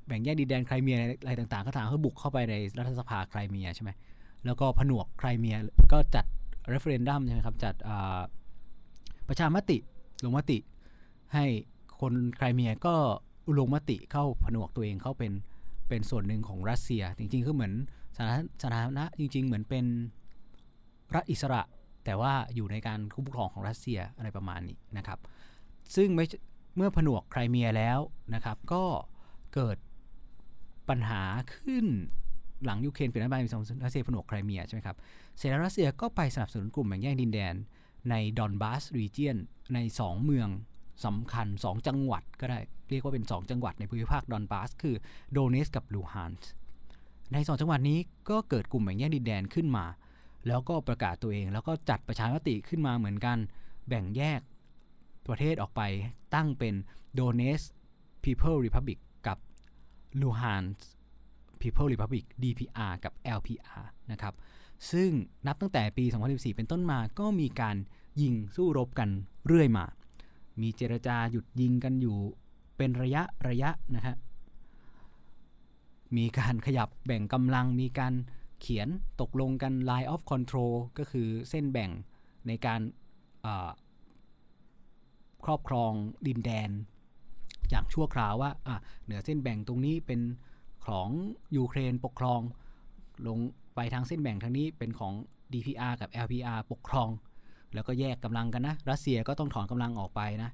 แบ่งแยกดินแดนไครเมียอะไรต่างๆก็ทางเขาบุกเข้าไปในรัฐสภาไครเมียใช่ไหมแล้วก็ผนวกไครเมียก็จัดเรฟเรนดัมใช่ไหมครับจัดประชามติลงมติให้คนไครเมียก็ลงมติเข้าผนวกตัวเองเข้าเป็นเป็นส่วนหนึ่งของรัสเซียจริงๆคือเหมือนสถานะสถานะจริงๆเหมือนเป็นรัฐอิสระแต่ว่าอยู่ในการคุ้มครองของรัสเซียอะไรประมาณนี้นะครับซึ่งเมื่อผนวกไครเมียแล้วนะครับก็เกิดปัญหาขึ้นหลังยูเครนเปลี่ยนรัฐบาลเป็นรัสเซียผนวกไครเมียใช่ไหมครับเสร็จแล้วรัสเซียก็ไปสนับสนุนกลุ่มแบ่งแยกดินแดนในดอนบาสรีเจียนในสองเมืองสำคัญสองจังหวัดก็ได้เรียกว่าเป็นสองจังหวัดในภูมิภาคดอนบาสคือโดเนสกับลูฮานส์ในสองจังหวัดนี้ก็เกิดกลุ่มแบ่งแยกดินแดนขึ้นมาแล้วก็ประกาศตัวเองแล้วก็จัดประชามติขึ้นมาเหมือนกันแบ่งแยกประเทศออกไปตั้งเป็นโดเนส People Republic กับ Luhansk People Republic ดี พี อาร์ กับ แอล พี อาร์ นะครับซึ่งนับตั้งแต่ปีสองพันสิบสี่เป็นต้นมาก็มีการยิงสู้รบกันเรื่อยมามีเจรจาหยุดยิงกันอยู่เป็นระยะระยะนะฮะมีการขยับแบ่งกำลังมีการเขียนตกลงกัน Line of Control ก็คือเส้นแบ่งในการครอบครองดินแดนอย่างชั่วคราวว่าเหนือเส้นแบ่งตรงนี้เป็นของยูเครนปกครองลงไปทางเส้นแบ่งทางนี้เป็นของ ดี พี อาร์ กับ แอล พี อาร์ ปกครองแล้วก็แยกกำลังกันนะรัสเซียก็ต้องถอนกำลังออกไปนะ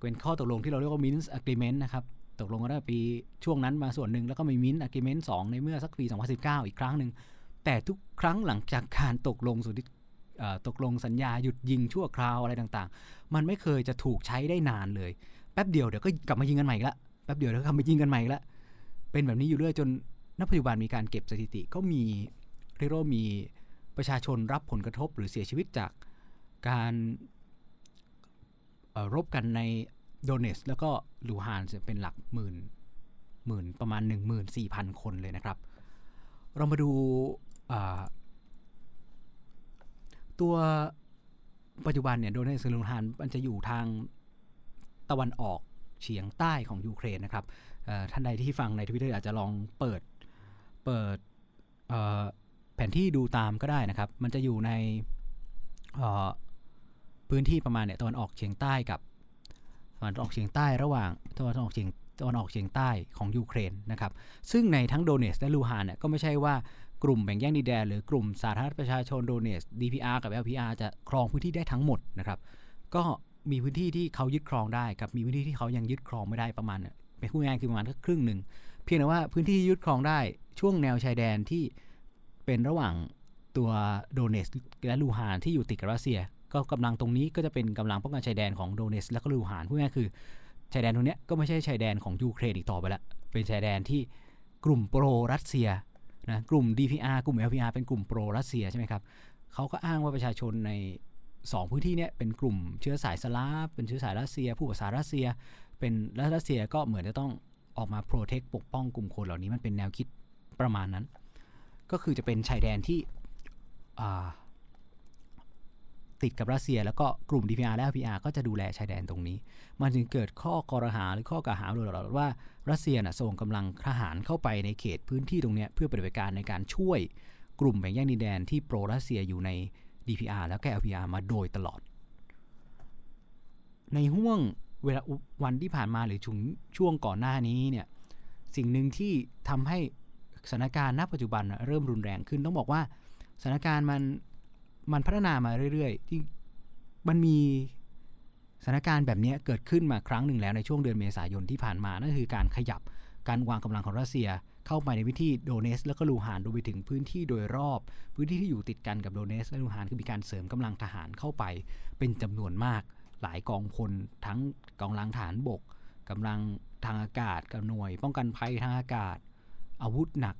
เป็นข้อตกลงที่เราเรียกว่า Minsk Agreement นะครับตกลงกันได้ปีช่วงนั้นมาส่วนหนึ่งแล้วก็มี Minsk Agreement สองในเมื่อสักปีสองพันสิบเก้าอีกครั้งหนึ่งแต่ทุกครั้งหลังจากการตกลงสุดตกลงสัญญาหยุดยิงชั่วคราวอะไรต่างๆมันไม่เคยจะถูกใช้ได้นานเลยแป๊บเดียวเดี๋ยวก็กลับมายิงกันใหม่ละแป๊บเดียวเดี๋ยวก็กลับมายิงกันใหม่ละเป็นแบบนี้อยู่เรื่อยจนณปัจจุบันมีการเก็บสถิติก็มีเรียกว่ามีประชาชนรับผลกระทบหรือเสียชีวิตจากการรบกันในโดเนตสแล้วก็ลูฮานเป็นหลักหมื่นหมื่นประมาณ หนึ่งหมื่นสี่พัน คนเลยนะครับเรามาดูตัวปัจจุบันเนี่ยโดเนตสลูฮานมันจะอยู่ทางตะวันออกเฉียงใต้ของยูเครนนะครับท่านใดที่ฟังใน Twitter อาจจะลองเปิดเปิดแผนที่ดูตามก็ได้นะครับมันจะอยู่ในพื้นที่ประมาณเนี่ยตะวันออกเฉียงใต้กับตะวันออกเฉียงใต้ระหว่างตะวันออกเฉียงตะวันออกเฉียงใต้ของยูเครนนะครับซึ่งในทั้งโดเนตสและลูฮานเนี่ยก็ไม่ใช่ว่ากลุ่มแบ่งแยกดินแดนหรือกลุ่มสาธารณรัฐประชาชนโดเนตส ดี พี อาร์ กับ แอล พี อาร์ จะครองพื้นที่ได้ทั้งหมดนะครับก็มีพื้นที่ที่เขายึดครองได้กับมีพื้นที่ที่เขายังยึดครองไม่ได้ประมาณเป็นคู่งานคือประมาณครึ่งหนึ่งเพียงแต่ว่าพื้นที่ยึดครองได้ช่วงแนวชายแดนที่เป็นระหว่างตัวโดเนตสและลูฮานที่อยู่ติดกับรัสเซียก็กำลังตรงนี้ก็จะเป็นกำลังป้องกันชายแดนของโดเนตสและก็ลูฮานคู่งานคือชายแดนตรงนี้ก็ไม่ใช่ชายแดนของยูเครนอีกต่อไปละเป็นชายแดนที่กลุ่มโปรรัสเซียนะกลุ่ม ดี พี อาร์ กลุ่ม แอล พี อาร์ เป็นกลุ่มโปรรัสเซียใช่ไหมครับเขาก็อ้างว่าประชาชนในสองพื้นที่เนี่ยเป็นกลุ่มเชื้อสายสลาฟเป็นเชื้อสายรัสเซียผู้ภาษารัสเซียเป็นและรัสเซียก็เหมือนจะต้องออกมาโปรเทคปกป้องกลุ่มคนเหล่านี้มันเป็นแนวคิดประมาณนั้นก็คือจะเป็นชายแดนที่ติดกับรัสเซียแล้วก็กลุ่ม ดี พี อาร์ และ แอล พี อาร์ ก็จะดูแลชายแดนตรงนี้มันจึงเกิดข้อกล่าวหาหรือข้อกล่าวหาหลายๆว่ารัสเซียน่ะส่งกำลังทหารเข้าไปในเขตพื้นที่ตรงเนี้ยเพื่อปฏิบัติการในการช่วยกลุ่มแบ่งแยกดินแดนที่โปรรัสเซียอยู่ในดี พี อาร์ แล้วก็ แอล พี อาร์ มาโดยตลอดในห่วงเวลาวันที่ผ่านมาหรือช่วงก่อนหน้านี้เนี่ยสิ่งหนึ่งที่ทำให้สถานการณ์ณปัจจุบันเริ่มรุนแรงขึ้นต้องบอกว่าสถานการณ์มันมันพัฒนามาเรื่อยๆที่มันมีสถานการณ์แบบนี้เกิดขึ้นมาครั้งหนึ่งแล้วในช่วงเดือนเมษายนที่ผ่านมานั่นคือการขยับการวางกำลังของรัสเซียเข้าไปในพื้นที่โดเนตสและก็ลูฮานโดยไปถึงพื้นที่โดยรอบพื้นที่ที่อยู่ติดกันกับโดเนตสและลูฮานคือมีการเสริมกำลังทหารเข้าไปเป็นจำนวนมากหลายกองพลทั้งกองกำลังทหารบกกำลังทางอากาศกับหน่วยป้องกันภัยทางอากาศอาวุธหนัก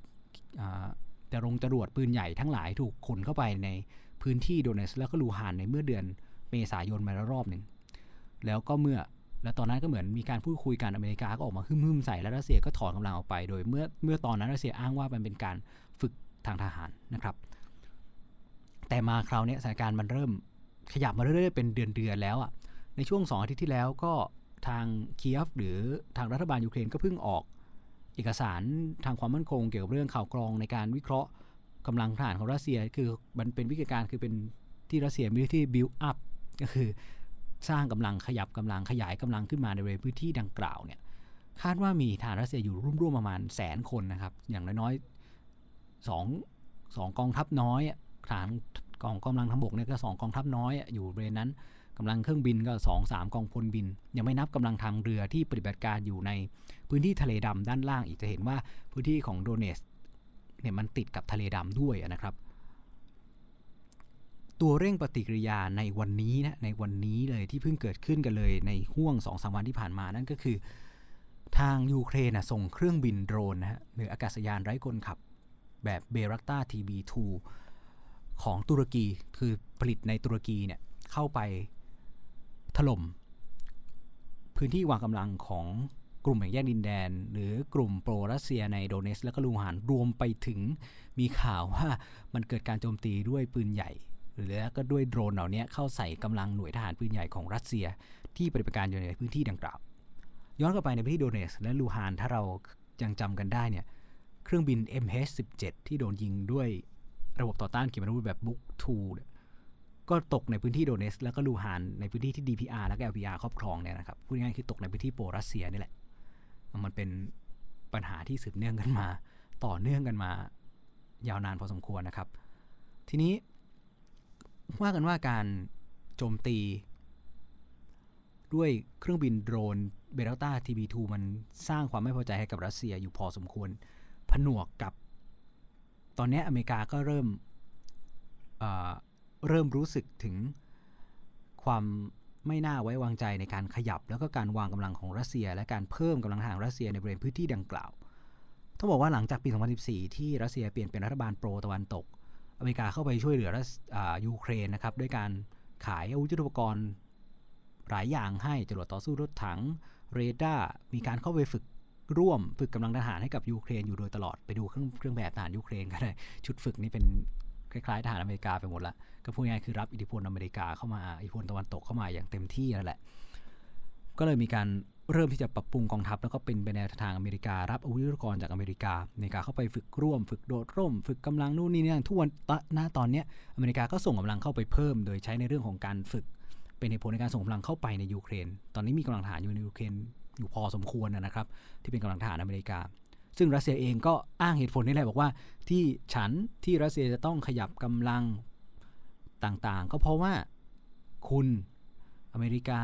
จรงจรวดปืนใหญ่ทั้งหลายถูกขนเข้าไปในพื้นที่โดเนตสและก็ลูฮานในเมื่อเดือนเมษายนมาแล้วรอบนึงแล้วก็เมื่อแล้วตอนนั้นก็เหมือนมีการพูดคุยกันอเมริกาก็ออกมาฮึ่มๆใส่และรัสเซียก็ถอนกำลังออกไปโดยเมื่อเมื่อตอนนั้นรัสเซียอ้างว่ามันเป็นการฝึกทางทหารนะครับแต่มาคราวนี้สถานการณ์มันเริ่มขยับมาเรื่อยๆเป็นเดือนๆแล้วอ่ะในช่วงสองอาทิตย์ที่แล้วก็ทางเคียฟหรือทางรัฐบาลยูเครนก็เพิ่งออกเอกสารทางความมั่นคงเกี่ยวกับเรื่องข่าวกรองในการวิเคราะห์กำลังทหารของรัสเซียคือมันเป็นวิธีการคือเป็นที่รัสเซียมีที่ build up ก็คือสร้างกำลังขยับกำลังขยายกำลังขึ้นมาในบริเวณพื้นที่ดังกล่าวเนี่ยคาดว่ามีทหารรัสเซียอยู่ร่วมๆประมาณแสนคนนะครับอย่างน้อยๆสองสองกองทัพน้อยทหารกองกำลังทางบกเนี่ยก็สองกองทัพน้อยอยู่บริเวณนั้นกำลังเครื่องบินก็ สองถึงสาม กองพลบินยังไม่นับกำลังทางเรือที่ปฏิบัติการอยู่ในพื้นที่ทะเลดำด้านล่างอีกจะเห็นว่าพื้นที่ของโดเนตสเนี่ยมันติดกับทะเลดำด้วยนะครับตัวเร่งปฏิกิริยาในวันนี้นะในวันนี้เลยที่เพิ่งเกิดขึ้นกันเลยในห่วง สองถึงสาม วันที่ผ่านมานั่นก็คือทางยูเครนส่งเครื่องบินโดรนนะฮะหรืออากาศยานไร้คนขับแบบ Bayraktar ที บี ทู ของตุรกีคือผลิตในตุรกีเนี่ยเข้าไปถล่มพื้นที่วางกำลังของ กลุ่มแบ่งแยกดินแดนหรือกลุ่มโปรรัสเซียในโดเนตสและก็ลูหานรวมไปถึงมีข่าวว่ามันเกิดการโจมตีด้วยปืนใหญ่หรือแล้วก็ด้วยโดรนเหล่านี้เข้าใส่กำลังหน่วยทหารปืนใหญ่ของรัสเซียที่ปฏิบัติการอยู่ในพื้นที่ดังกล่าวย้อนกลับไปในพื้นที่โดเนตสและลูหานถ้าเรายังจำกันได้เนี่ยเครื่องบิน เอ็ม เอช สิบเจ็ด ที่โดนยิงด้วยระบบต่อต้านขีปนาวุธแบบ Buk ทูก็ตกในพื้นที่โดเนตสและก็ลูหานในพื้นที่ที่ ดี พี อาร์ และก็ แอล พี อาร์ ครอบครองเนี่ยนะครับพูดง่ายๆคือตกในพื้นที่โปรรัสเซียนี่แหละมันเป็นปัญหาที่สืบเนื่องกันมาต่อเนื่องกันมายาวนานพอสมควรนะครับทีนี้ว่ากันว่าการโจมตีด้วยเครื่องบินโดรน Bayraktar ที บี ทู มันสร้างความไม่พอใจให้กับรัสเซียอยู่พอสมควรผนวกกับตอนนี้อเมริกาก็เริ่มเอ่อเริ่มรู้สึกถึงความไม่น่าไว้วางใจในการขยับแล้วก็การวางกำลังของรัสเซียและการเพิ่มกำลังทหารรัสเซียในบริเวณพื้นที่ดังกล่าวต้องบอกว่าหลังจากปีสองพันสิบสี่ที่รัสเซียเปลี่ยนเป็นรัฐบาลโปรตะวันตกอเมริกาเข้าไปช่วยเหลืออ่ายูเครนนะครับด้วยการขายอาวุธยุทโธปกรณ์หลายอย่างให้จรวดต่อสู้รถถังเรดาร์มีการเข้าไปฝึกร่วมฝึกกำลังทหารให้กับยูเครนอยู่โดยตลอดไปดูเครื่องเครื่องแบบทหารยูเครนกันเลยชุดฝึกนี่เป็นคล้ายๆทหารอเมริกาไปหมดละก็พูดง่ายคือรับอิทธิพลอเมริกาเข้ามาอิทธิพลตะวันตกเข้ามาอย่างเต็มที่นั่นแหละก็เลยมีการเริ่มที่จะปรับปรุงกองทัพแล้วก็เป็นไปในทางอเมริการับอาวุธยุทโธปกรณ์จากอเมริกาอเมริกาเข้าไปฝึกร่วมฝึกโดดร่มฝึกกำลังนู่นนี่นั่นทุกวันณตอนนี้อเมริกาก็ส่งกำลังเข้าไปเพิ่มโดยใช้ในเรื่องของการฝึกเป็นเหตุผลในการส่งกำลังเข้าไปในยูเครนตอนนี้มีกำลังทหารอยู่ในยูเครนอยู่พอสมควรนะครับที่เป็นกำลังทหารอเมริกาซึ่งรัสเซียเองก็อ้างเหตุผลนี่แหละบอกว่าที่ฉันที่รัสเซียจะต้องขยับกำลังต่างๆก็เพราะว่าคุณอเมริกา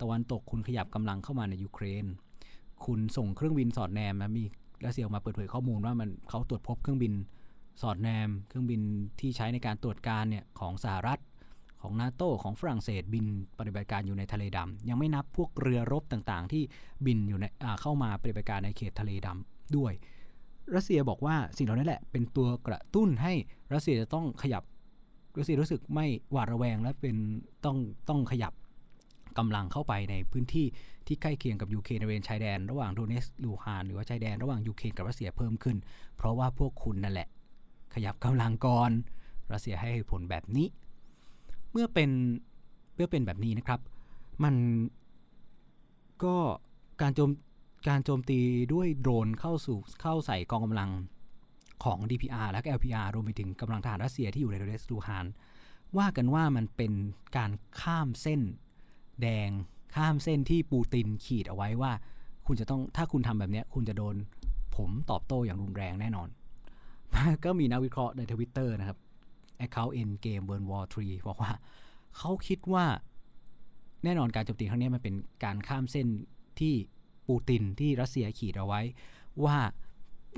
ตะวันตกคุณขยับกำลังเข้ามาในยูเครนคุณส่งเครื่องบินสอดแนมนะมีรัสเซียออกมาเปิดเผยข้อมูลว่ามันเขาตรวจพบเครื่องบินสอดแนมเครื่องบินที่ใช้ในการตรวจการเนี่ยของสหรัฐของ NATO ของฝรั่งเศสบินปฏิบัติการอยู่ในทะเลดำยังไม่นับพวกเรือรบต่างๆที่บินอยู่ในเข้ามาปฏิบัติการในเขตทะเลดำด้วยรัสเซียบอกว่าสิ่งเหล่านี้แหละเป็นตัวกระตุ้นให้รัสเซียจะต้องขยับรัสเซียรู้สึกไม่หวาดระแวงและเป็นต้องต้องขยับกำลังเข้าไปในพื้นที่ที่ใกล้เคียงกับยูเครนในบริเวณชายแดนระหว่างโดเนตสลูฮานหรือว่าชายแดนระหว่างยูเครนกับรัสเซียเพิ่มขึ้นเพราะว่าพวกคุณนั่นแหละขยับกำลังก่อนรัสเซียให้ผลแบบนี้เมื่อเป็นเมื่อเป็นแบบนี้นะครับมันก็การโจมการโจมตีด้วยโดรนเข้าสู่เข้าใส่กองกำลังของ ดี พี อาร์ และ แอล พี อาร์ รวมไปถึงกำลังทหารรัสเซียที่อยู่ในโดเนตสลูฮานว่ากันว่ามันเป็นการข้ามเส้นแดงข้ามเส้นที่ปูตินขีดเอาไว้ว่าคุณจะต้องถ้าคุณทำแบบนี้คุณจะโดนผมตอบโต้อย่างรุนแรงแน่นอน ก็มีนักวิเคราะห์ใน Twitter นะครับ Account End Game World War ทรี บอกว่าเขาคิดว่าแน่นอนการโจมตีครั้งนี้มันเป็นการข้ามเส้นที่ปูตินที่รัสเซียขีดเอาไว้ว่า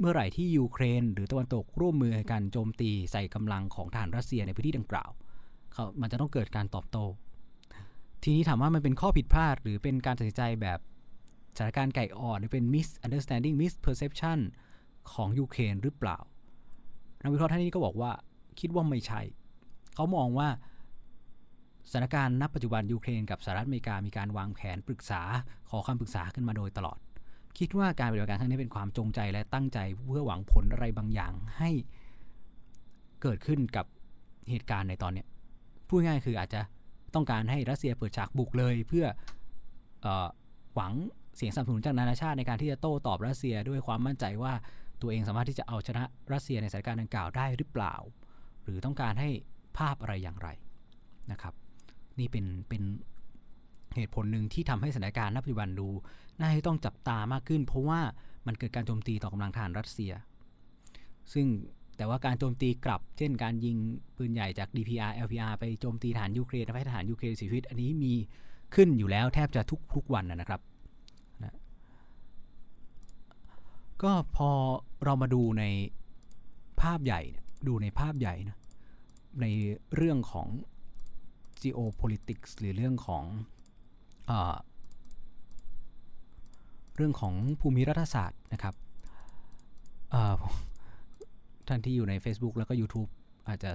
เมื่อไหร่ที่ยูเครนหรือตะวันตกร่วมมือกันโจมตีใส่กำลังของทหารรัสเซียในพื้นที่ดังกล่าวเขามันจะต้องเกิดการตอบโต้ทีนี้ถามว่ามันเป็นข้อผิดพลาดหรือเป็นการตัดสินใจแบบสถานการณ์ไก่อ่อนหรือเป็น misunderstanding misperception ของยูเครนหรือเปล่านักวิเคราะห์ท่านนี้ก็บอกว่าคิดว่าไม่ใช่เขามองว่าสถานการณ์ณปัจจุบันยูเครนกับสหรัฐอเมริกามีการวางแผนปรึกษาขอคำปรึกษาขึ้นมาโดยตลอดคิดว่าการปฏิบัติการครั้งนี้เป็นความจงใจและตั้งใจเพื่อหวังผลอะไรบางอย่างให้เกิดขึ้นกับเหตุการณ์ในตอนนี้พูดง่ายคืออาจจะต้องการให้รัสเซียเปิดฉากบุกเลยเพื่อเอ่อหวังเสียงสนับสนุนจากนานาชาติในการที่จะโต้ตอบรัสเซียด้วยความมั่นใจว่าตัวเองสามารถที่จะเอาชนะรัสเซียในสถานการณ์ดังกล่าวได้หรือเปล่าหรือต้องการให้ภาพอะไรอย่างไรนะครับนี่เป็นเป็นเหตุผลหนึ่งที่ทำให้สถานการณ์ณปัจจุบันดูน่าจะต้องจับตามากขึ้นเพราะว่ามันเกิดการโจมตีต่อกำลังทหารรัสเซียซึ่งแต่ว่าการโจมตีกลับเช่นการยิงปืนใหญ่จาก ดี พี อาร์ แอล พี อาร์ ไปโจมตีฐานยูเครนทำให้ฐานยูเครนเสียชีวิตอันนี้มีขึ้นอยู่แล้วแทบจะทุกทุกวันนะครับนะก็พอเรามาดูในภาพใหญ่ดูในภาพใหญ่นะในเรื่องของ geopolitics หรือเรื่องของเอ่อเรื่องของภูมิรัฐศาสตร์นะครับเอ่อท่านที่อยู่ใน Facebook แล้วก็ YouTube อาจจะ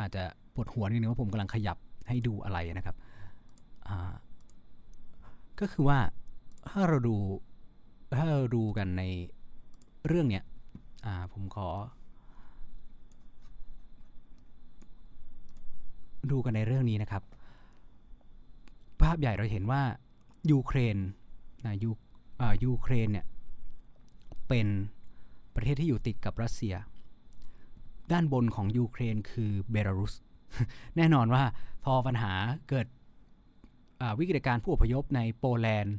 อาจจะปวดหัวนิดนึงว่าผมกำลังขยับให้ดูอะไรนะครับก็คือว่าถ้าเราดู ถ้าเราดูกันในเรื่องเนี้ยอ่าผมขอดูกันในเรื่องนี้นะครับภาพใหญ่เราเห็นว่ายูเครนนะยูอ่ายูเครนเนี่ยเป็นประเทศที่อยู่ติดกับรัสเซียด้านบนของยูเครนคือเบลารุสแน่นอนว่าพอปัญหาเกิดวิกฤตการณ์ผู้อพยพในโปแลนด์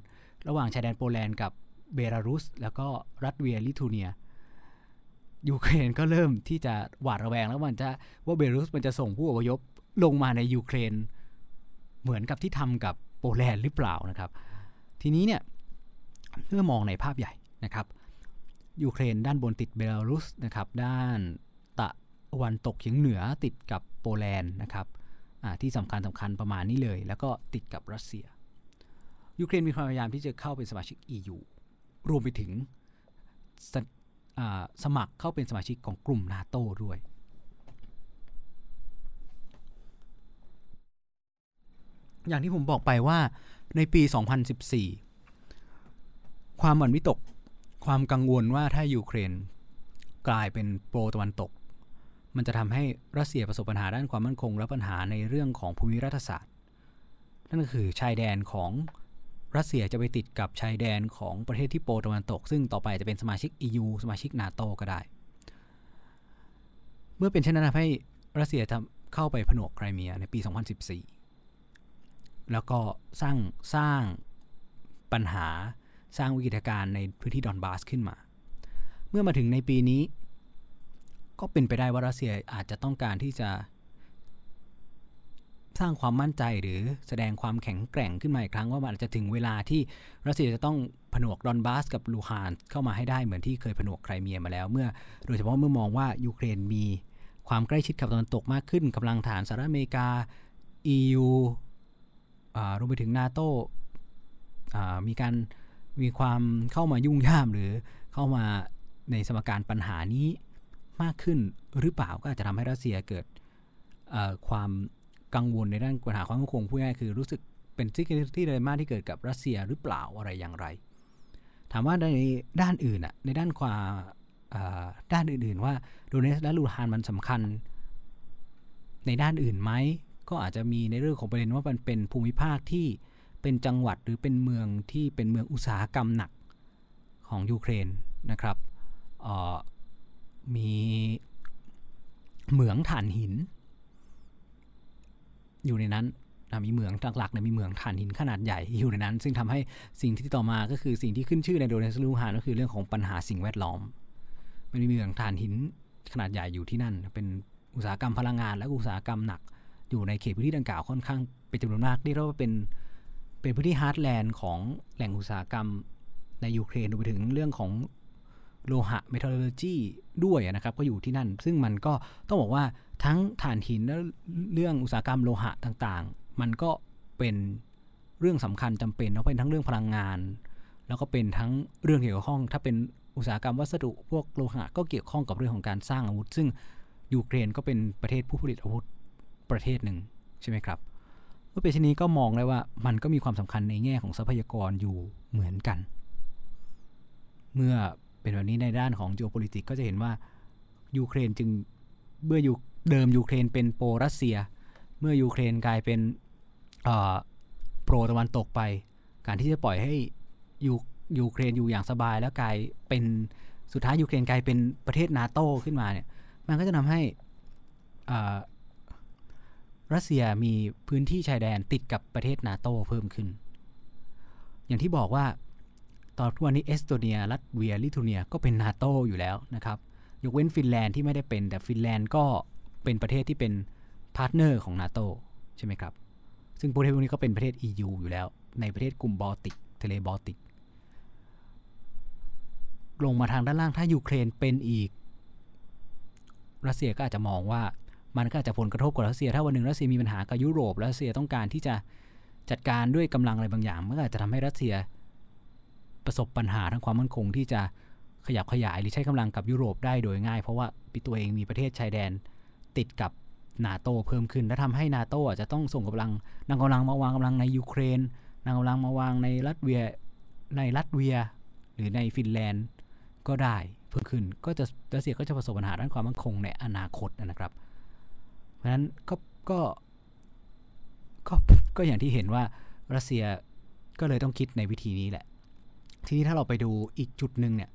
ระหว่างชายแดนโปแลนด์กับเบลารุสแล้วก็รัสเวียลิทัวเนียยูเครนก็เริ่มที่จะหวาดระแวงแล้วมันจะว่าเบลารุสมันจะส่งผู้อพยพลงมาในยูเครนเหมือนกับที่ทำกับโปแลนด์หรือเปล่านะครับทีนี้เนี่ยเมื่อมองในภาพใหญ่นะครับยูเครนด้านบนติดเบลารุสนะครับด้านตะวันตกเฉียงเหนือติดกับโปแลนด์นะครับที่สำคัญสำคัญประมาณนี้เลยแล้วก็ติดกับรัสเซียยูเครนมีความพยายามที่จะเข้าเป็นสมาชิก อี ยู รวมไปถึงส, สมัครเข้าเป็นสมาชิกของกลุ่ม NATO ด้วยอย่างที่ผมบอกไปว่าในปีสองพันสิบสี่ความหวั่นวิตกความกังวลว่าถ้ายูเครนกลายเป็นโปรตะวันตกมันจะทำให้รัสเซียประสบปัญหาด้านความมั่นคงและปัญหาในเรื่องของภูมิรัฐศาสตร์นั่นก็คือชายแดนของรัสเซียจะไปติดกับชายแดนของประเทศที่โปรตะวันตกซึ่งต่อไปจะเป็นสมาชิก อี ยู สมาชิก NATO ก็ได้เมื่อเป็นเช่นนั้นทำให้รัสเซียเข้าไปผนวกไครเมียในปีสองพันสิบสี่แล้วก็สร้างสร้างปัญหาสร้างวิกฤตการณ์ในพื้นที่ดอนบาสขึ้นมาเมื่อมาถึงในปีนี้ก็เป็นไปได้ว่ารัสเซียอาจจะต้องการที่จะสร้างความมั่นใจหรือแสดงความแข็งแกร่งขึ้นมาอีกครั้งว่ามันอาจจะถึงเวลาที่รัสเซียจะต้องผนวกดอนบาสกับลูฮานเข้ามาให้ได้เหมือนที่เคยผนวกไครเมียมาแล้วเมื่อโดยเฉพาะเมื่อมองว่ายูเครนมีความใกล้ชิดกับตะวันตกมากขึ้นกำลังฐานสหรัฐอเมริกา อี ยู อ่ารวมไปถึง NATO อ่ามีการมีความเข้ามายุ่งยามหรือเข้ามาในสมการปัญหานี้มากขึ้นหรือเปล่าก็อาจจะทำให้รัสเซียเกิดความกังวลในด้านปัญหาความมั่นคงพูดง่ายคือรู้สึกเป็นสิ่งที่เลยมากที่เกิดกับรัสเซียหรือเปล่าอะไรอย่างไรถามว่าในด้านอื่นอะในด้านความด้านอื่นๆว่าโดเนตและลูฮานมันสำคัญในด้านอื่นไหมก็อาจจะมีในเรื่องของประเด็นว่ามันเป็นภูมิภาคที่เป็นจังหวัดหรือเป็นเมืองที่เป็นเมืองอุตสาหกรรมหนักของยูเครนนะครับมีเหมืองถ่านหินอยู่ในนั้นนะมีเหมืองหลักๆเนี่ยมีเหมืองถ่านหินขนาดใหญ่อยู่ในนั้นซึ่งทำให้สิ่งที่ต่อมาก็คือสิ่งที่ขึ้นชื่อในโดเนตสลูฮานก็คือเรื่องของปัญหาสิ่งแวดล้อมมันมีเหมืองถ่านหินขนาดใหญ่อยู่ที่นั่นเป็นอุตสาหกรรมพลังงานและอุตสาหกรรมหนักอยู่ในเขตพื้นที่ดังกล่าวค่อนข้างเป็นจำนวนมากที่เรียกว่าเป็นเป็นพื้นที่ฮาร์ดแลนด์ของแหล่งอุตสาหกรรมในยูเครนรวมไปถึงเรื่องของโลหะ metallurgy ด้วยนะครับก็อยู่ที่นั่นซึ่งมันก็ต้องบอกว่าทั้งถ่านหินและเรื่องอุตสาหกรรมโลหะต่างๆมันก็เป็นเรื่องสำคัญจำเป็นแล้วเป็นทั้งเรื่องพลังงานแล้วก็เป็นทั้งเรื่องเกี่ยวข้องถ้าเป็นอุตสาหกรรมวัสดุพวกโลหะก็เกี่ยวข้องกับเรื่องของการสร้างอาวุธซึ่งยูเครนก็เป็นประเทศผู้ผลิตอาวุธประเทศหนึ่งใช่ไหมครับเมื่อเป็นเช่นนี้ก็มองได้ว่ามันก็มีความสำคัญในแง่ของทรัพยากรอยู่เหมือนกันเมื่อเป็นแบบนี้ในด้านของ geopolitics ก็จะเห็นว่ายูเครนจึงเมื่ออยู่เดิมยูเครนเป็นโปรรัสเซียเมื่อยูเครนกลายเป็นโปรตะวันตกไปการที่จะปล่อยให้ยูยูเครนอยู่อย่างสบายแล้วกลายเป็นสุดท้ายยูเครนกลายเป็นประเทศ NATO ขึ้นมาเนี่ยมันก็จะทำให้รัสเซียมีพื้นที่ชายแดนติดกับประเทศ NATO เพิ่มขึ้นอย่างที่บอกว่าตอนทุกวันนี้เอสโตเนียลัตเวียลิทัวเนียก็เป็น NATO อยู่แล้วนะครับยกเว้นฟินแลนด์ที่ไม่ได้เป็นแต่ฟินแลนด์ก็เป็นประเทศที่เป็นพาร์ทเนอร์ของ NATO ใช่ไหมครับซึ่งประเทศพวกนี้ก็เป็นประเทศ อี ยู อยู่แล้วในประเทศกลุ่มบอลติกทะเลบอลติกลงมาทางด้านล่างถ้ายูเครนเป็นอีกรัสเซียก็อาจจะมองว่ามันก็อาจจะผลกระทบกับรัสเซียถ้าวันหนึ่งรัสเซียมีปัญหากับยุโรปรัสเซียต้องการที่จะจัดการด้วยกำลังอะไรบางอย่างมันก็อาจจะทำให้รัสเซียประสบปัญหาทางความมั่นคงที่จะขยับขยายหรือใช้กำลังกับยุโรปได้โดยง่ายเพราะว่าตัวเองมีประเทศชายแดนติดกับ NATO เพิ่มขึ้นและทำให้ NATO อาจจะต้องส่งกำลังนำกำลังมาวางกำลังในยูเครนนำกำลังมาวางในรัสเซียในรัสเซีย หรือในฟินแลนด์ก็ได้เพิ่มขึ้นก็จะรัสเซียก็จะประสบปัญหาด้านความมั่นคงในอนาคตนะครับเพราะฉะนั้นก็ก็ก็ก็อย่างที่เห็นว่ารัสเซียก็เลยต้องคิดในวิธีนี้แหละทีนี้ถ้าเราไปดูอีกจุดนึงเนี่ย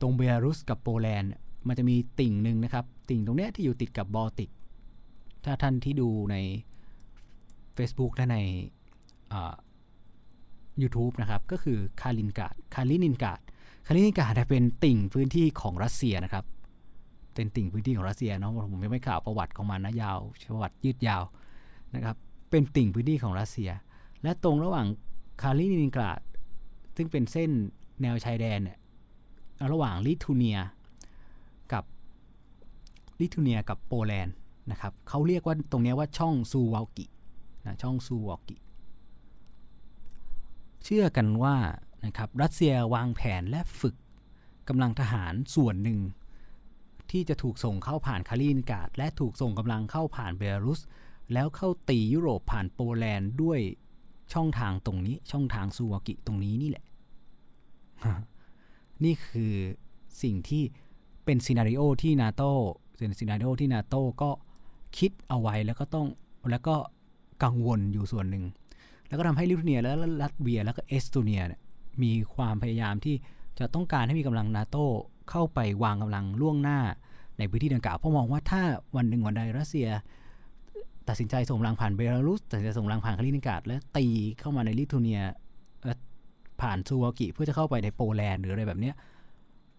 ตรงเบลารุสกับโปแลนด์มันจะมีติ่งนึงนะครับติ่งตรงเนี้ยที่อยู่ติดกับบอลติกถ้าท่านที่ดูใน Facebook และในเอ่อ YouTube นะครับก็คือคาลินกราดคาลินินกราดคาลินินกราดเป็นติ่งพื้นที่ของรัสเซียนะครับเป็นติ่งพื้นที่ของรัสเซียเนาะผมยังไม่กล่าวประวัติของมันนะยาวประวัติยืดยาวนะครับเป็นติ่งพื้นที่ของรัสเซียและตรงระหว่างคาลินินกราดซึ่งเป็นเส้นแนวชายแดนเนี่ยระหว่างลิทัวเนียกับลิทัวเนียกับโปแลนด์นะครับเขาเรียกว่าตรงนี้ว่าช่องซูวาลกินะช่องซูวาลกิเชื่อกันว่านะครับรัสเซียวางแผนและฝึกกำลังทหารส่วนหนึ่งที่จะถูกส่งเข้าผ่านคาลินินกราดและถูกส่งกำลังเข้าผ่านเบลารุสแล้วเข้าตียุโรปผ่านโปแลนด์ด้วยช่องทางตรงนี้ช่องทางซูวาลกิตรงนี้นี่แหละนี่คือสิ่งที่เป็นซีนาริโอที่ NATO เป็นซีนาริโอที่ NATO ก็คิดเอาไว้แล้วก็ต้องแล้วก็กังวลอยู่ส่วนหนึ่งแล้วก็ทำให้ลิทัวเนียและลัตเวียแล้วก็เอสโตเนียมีความพยายามที่จะต้องการให้มีกำลัง NATO เข้าไปวางกำลังล่วงหน้าในพื้นที่ดังกล่าวเพราะมองว่าถ้าวันหนึ่งวันใดรัสเซียตัดสินใจส่งกำลังผ่านเบลารุสตัดสินใจส่งกำลังผ่านคาลินินกราดและตีเข้ามาในลิทัวเนียผ่านซูวาลกิเพื่อจะเข้าไปในโปแลนด์หรืออะไรแบบนี้